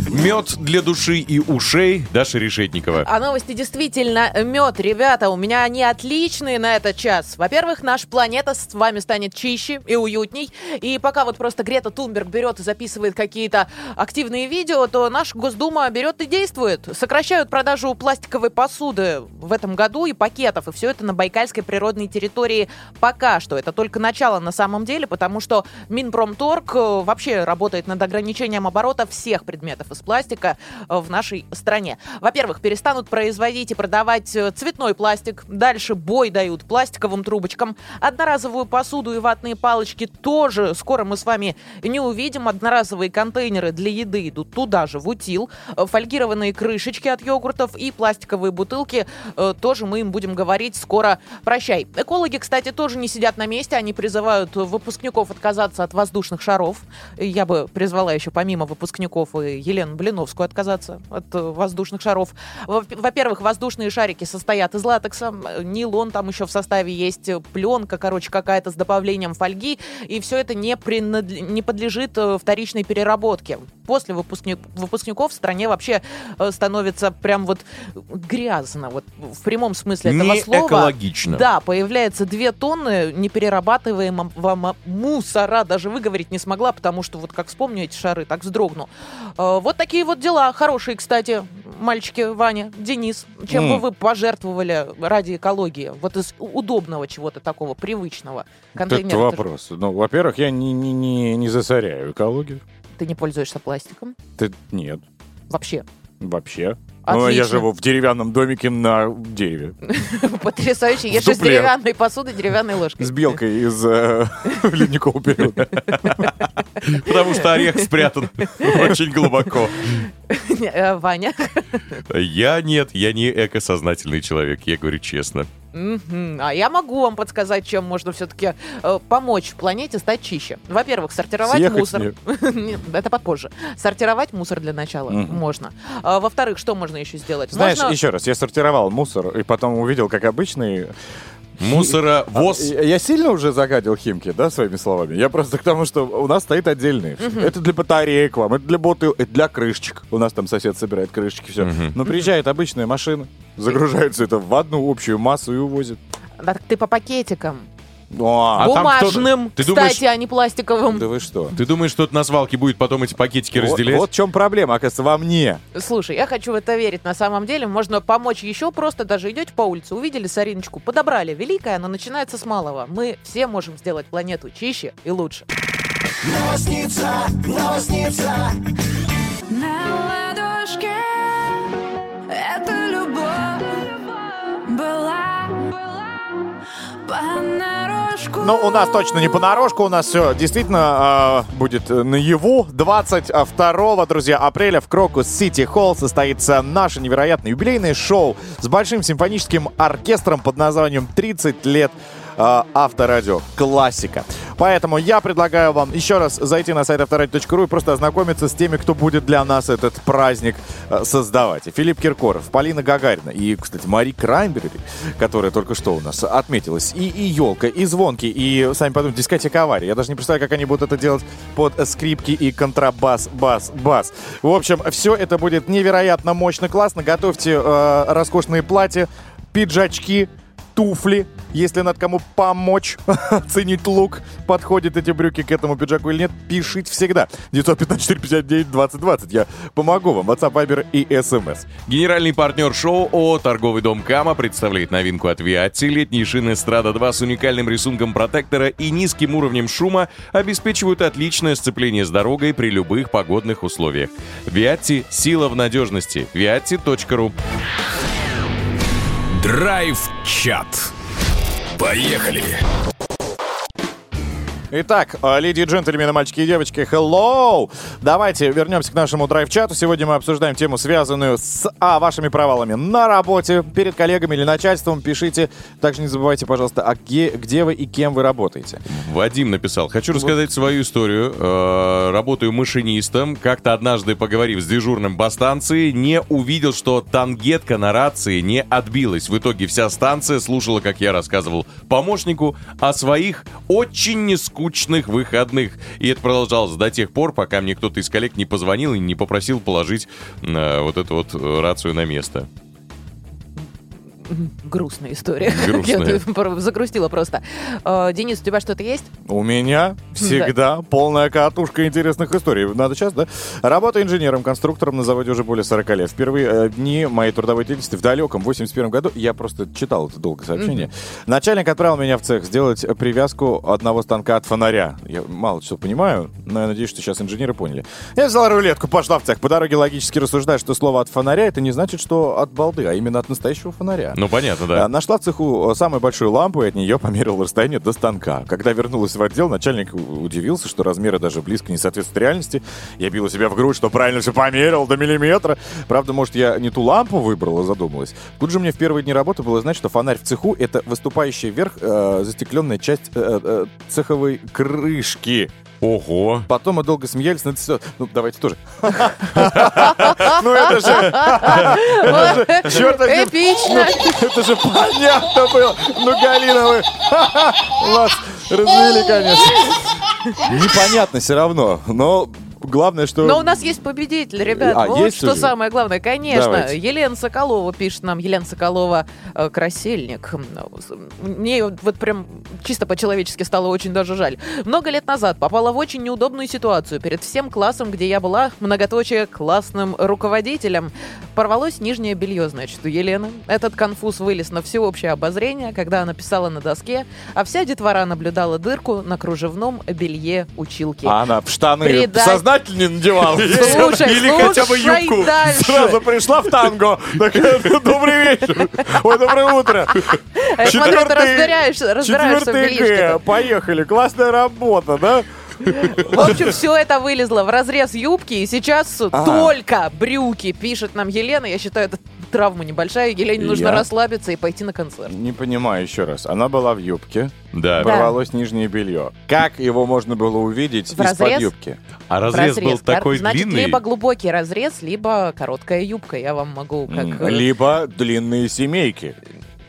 Мед для души и ушей. Даша Решетникова. А новости действительно мед, ребята. У меня они отличные на этот час. Во-первых, наша планета с вами станет чище и уютней. И пока вот просто Грета Тунберг берет и записывает какие-то активные видео, то наша Госдума берет и действует. Сокращают продажу пластиковой посуды в этом году и пакетов. И все это на Байкальской природной территории пока что. Это только начало на самом деле, потому что Минпромторг вообще работает над ограничением оборота всех предметов из пластика в нашей стране. Во-первых, перестанут производить и продавать цветной пластик. Дальше бой дают пластиковым трубочкам. Одноразовую посуду и ватные палочки тоже скоро мы с вами не увидим. Одноразовые контейнеры для еды идут туда же, в утил. Фольгированные крышечки от йогуртов и пластиковые бутылки тоже мы им будем говорить скоро прощай. Экологи, кстати, тоже не сидят на месте. Они призывают выпускников отказаться от воздушных шаров. Я бы призвала еще помимо выпускников и Елену Блиновскую отказаться от воздушных шаров. Во-первых, воздушные шарики состоят из латекса, нейлон там еще в составе есть, пленка, короче, какая-то с добавлением фольги, и все это не подлежит вторичной переработке. После выпускников в стране вообще становится прям вот грязно, вот в прямом смысле этого слова. Не экологично. Да, появляется 2 тонны неперерабатываемого мусора, даже выговорить не смогла, потому что вот как вспомню эти шары, так вздрогну. Вот такие вот дела. Хорошие, кстати, мальчики, Ваня, Денис. Чем бы вы пожертвовали ради экологии? Вот из удобного чего-то такого, привычного контейнера. Это вопрос. Ну, во-первых, я не засоряю экологию. Ты не пользуешься пластиком? Нет. Вообще. Ну, я живу в деревянном домике на дереве. Потрясающе. Я же с деревянной посудой, деревянной ложкой. С белкой из ледникового периода. Потому что орех спрятан очень глубоко. Ваня? Я не экосознательный человек, я говорю честно. А я могу вам подсказать, чем можно все-таки помочь планете стать чище. Во-первых, сортировать мусор. Это попозже. Сортировать мусор для начала можно. Во-вторых, что можно еще сделать? Знаешь, еще раз, я сортировал мусор и потом увидел, как обычный... Мусоровоз. Я сильно уже загадил Химки, да, своими словами? Я просто к тому, что у нас стоит отдельный. Это для батареек вам, это для бутылок, это для крышечек. У нас там сосед собирает крышечки, все. Но приезжает обычная машина, загружает все это в одну общую массу и увозит. Так ты по пакетикам. Бумажным, кстати, а не пластиковым. Да вы что? Ты думаешь, что на свалке будет потом эти пакетики разделять? Вот в чем проблема, оказывается, во мне. Слушай, я хочу в это верить. На самом деле можно помочь еще просто. Даже идете по улице, увидели сориночку, подобрали. Великая, она начинается с малого. Мы все можем сделать планету чище и лучше. Новосница. На ладошке эта любовь была. Ну, у нас точно не понарошку, у нас все действительно будет наяву. 22-го, друзья, апреля в Крокус Сити Холл состоится наше невероятное юбилейное шоу с большим симфоническим оркестром под названием «30 лет Авторадио». Классика. Поэтому я предлагаю вам еще раз зайти на сайт авторадио.ру и просто ознакомиться с теми, кто будет для нас этот праздник создавать. Филипп Киркоров, Полина Гагарина и, кстати, Мария Крайнберг, которая только что у нас отметилась, и «Елка», и «Звонки», и, сами подумайте, «Дискотека Авария». Я даже не представляю, как они будут это делать под скрипки и контрабас, бас. В общем, все это будет невероятно мощно, классно. Готовьте роскошные платья, пиджачки, туфли, если надо кому помочь оценить лук, подходят эти брюки к этому пиджаку или нет, пишите всегда. 915-459-2020. Я помогу вам. WhatsApp, Viber и SMS. Генеральный партнер шоу ООО «Торговый дом Кама» представляет новинку от Виатти. Летние шины «Страда 2» с уникальным рисунком протектора и низким уровнем шума обеспечивают отличное сцепление с дорогой при любых погодных условиях. Виатти. Сила в надежности. Viatti.ru. Драйв-чат. Поехали! Итак, леди и джентльмены, мальчики и девочки, hello! Давайте вернемся к нашему драйв-чату. Сегодня мы обсуждаем тему, связанную с вашими провалами на работе, перед коллегами или начальством. Пишите. Также не забывайте, пожалуйста, где вы и кем вы работаете. Вадим написал. Хочу рассказать свою историю. Работаю машинистом. Как-то однажды, поговорив с дежурным по станции, не увидел, что тангетка на рации не отбилась. В итоге вся станция слушала, как я рассказывал помощнику о своих очень нескучных выходных. И это продолжалось до тех пор, пока мне кто-то из коллег не позвонил и не попросил положить вот эту вот рацию на место. Грустная история. Грустная. Загрустила просто. Денис, у тебя что-то есть? У меня всегда полная катушка интересных историй. Надо сейчас, да? Работаю инженером-конструктором на заводе уже более 40 лет. Впервые дни моей трудовой деятельности в далеком 81 году. Я просто читал это долгое сообщение. Начальник отправил меня в цех сделать привязку одного станка от фонаря. Я мало чего понимаю, но я надеюсь, что сейчас инженеры поняли. Я взяла рулетку, пошла в цех. По дороге логически рассуждаю, что слово «от фонаря» это не значит, что от балды, а именно от настоящего фонаря. Ну, понятно, да. Нашла в цеху самую большую лампу и от нее померила расстояние до станка. Когда вернулась в отдел, начальник удивился, что размеры даже близко не соответствуют реальности. Я била себя в грудь, что правильно все померил до миллиметра. Правда, может, я не ту лампу выбрала, задумалась. Тут же мне в первые дни работы было знать, что фонарь в цеху — это выступающая вверх застекленная часть цеховой крышки. Ого! Потом мы долго смеялись над... Ну, давайте тоже. Ну, это же... Черт возьми! Эпично! Это же понятно было! Ну, Галина, вы... Вас развели, конечно. Непонятно все равно, но... Главное, что... Но у нас есть победитель, ребят. Вот что уже? Самое главное. Конечно, давайте. Елена Соколова пишет нам. Елена Соколова, красильник. Мне вот прям чисто по-человечески стало очень даже жаль. Много лет назад попала в очень неудобную ситуацию. Перед всем классом, где я была, многоточие, классным руководителем, порвалось нижнее белье, значит, у Елены. Этот конфуз вылез на всеобщее обозрение, когда она писала на доске, а вся детвора наблюдала дырку на кружевном белье училки. А она в штаны... Сознательно надевал. Или хотя бы юбку. Дальше. Сразу пришла в танго. Добрый вечер. Ой, доброе утро. Смотри, ты разбираешься в бельишке. Поехали. Классная работа, да? В общем, все это вылезло в разрез юбки, и сейчас только брюки, пишет нам Елена. Я считаю, это травма небольшая. Елене нужно расслабиться и пойти на концерт. Не понимаю еще раз. Она была в юбке, порвалось нижнее белье. Как его можно было увидеть из-под юбки? А разрез был такой длинный? Значит, либо глубокий разрез, либо короткая юбка. Я вам могу как... Либо длинные семейки.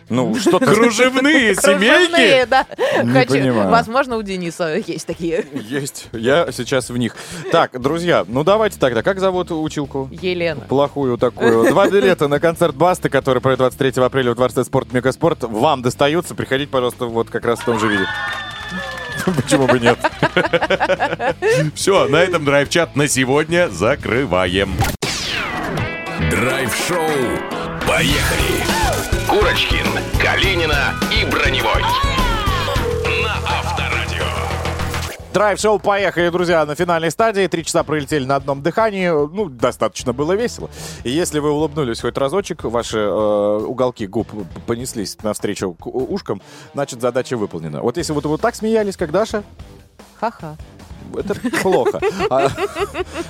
Ну, что-то... Кружевные семейки? Кружевные, да. Возможно, у Дениса есть такие. Есть. Я сейчас в них. Так, друзья, ну давайте тогда. Как зовут училку? Елена. Плохую такую. 2 билета на концерт Басты, который пройдет 23 апреля в Дворце спорта Мегаспорт. Вам достаются. Приходите, пожалуйста, вот как раз в том же виде. Почему бы нет? Все, на этом драйв-чат на сегодня закрываем. Драйв-шоу. Поехали! Курочкин, Калинина и Броневой. На Авторадио. Драйв-шоу, поехали, друзья, на финальной стадии. 3 часа пролетели на одном дыхании. Ну, достаточно было весело. И если вы улыбнулись хоть разочек, ваши уголки губ понеслись навстречу к ушкам, значит, задача выполнена. Вот если вот вы так смеялись, как Даша... Ха-ха. Это плохо.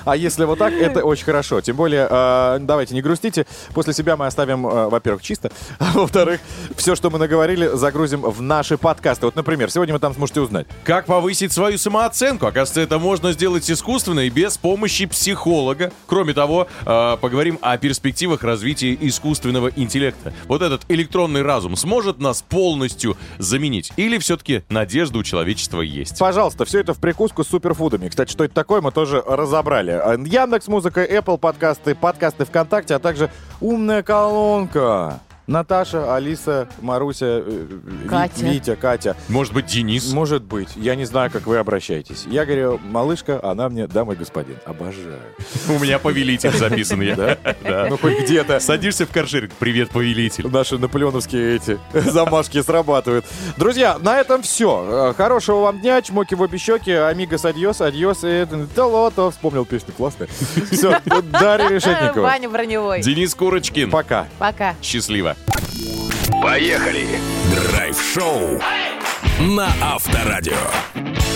А если вот так, это очень хорошо. Тем более, давайте не грустите. После себя мы оставим, во-первых, чисто. А во-вторых, все, что мы наговорили, загрузим в наши подкасты. Вот, например, сегодня вы там сможете узнать. Как повысить свою самооценку? Оказывается, это можно сделать искусственно и без помощи психолога. Кроме того, поговорим о перспективах развития искусственного интеллекта. Вот этот электронный разум сможет нас полностью заменить? Или все-таки надежда у человечества есть? Пожалуйста, все это в прикуску супер фудами. Кстати, что это такое, мы тоже разобрали. Яндекс Музыка, Apple подкасты, подкасты ВКонтакте, а также умная колонка. Наташа, Алиса, Маруся, Катя. Витя, Катя. Может быть, Денис? Может быть. Я не знаю, как вы обращаетесь. Я говорю, малышка, она мне, да, мой господин. Обожаю. У меня повелитель записан. Ну, хоть где-то. Садишься в каршеринг. Привет, повелитель. Наши наполеоновские эти замашки срабатывают. Друзья, на этом все. Хорошего вам дня. Чмоки в обе щеки. Амигос, адьос, адьос. Толото. Вспомнил песню. Классно. Все. Дарья Решетникова. Ваня Броневой. Денис Курочкин. Пока. Пока. Счастливо. Поехали! Драйв-шоу на Авторадио.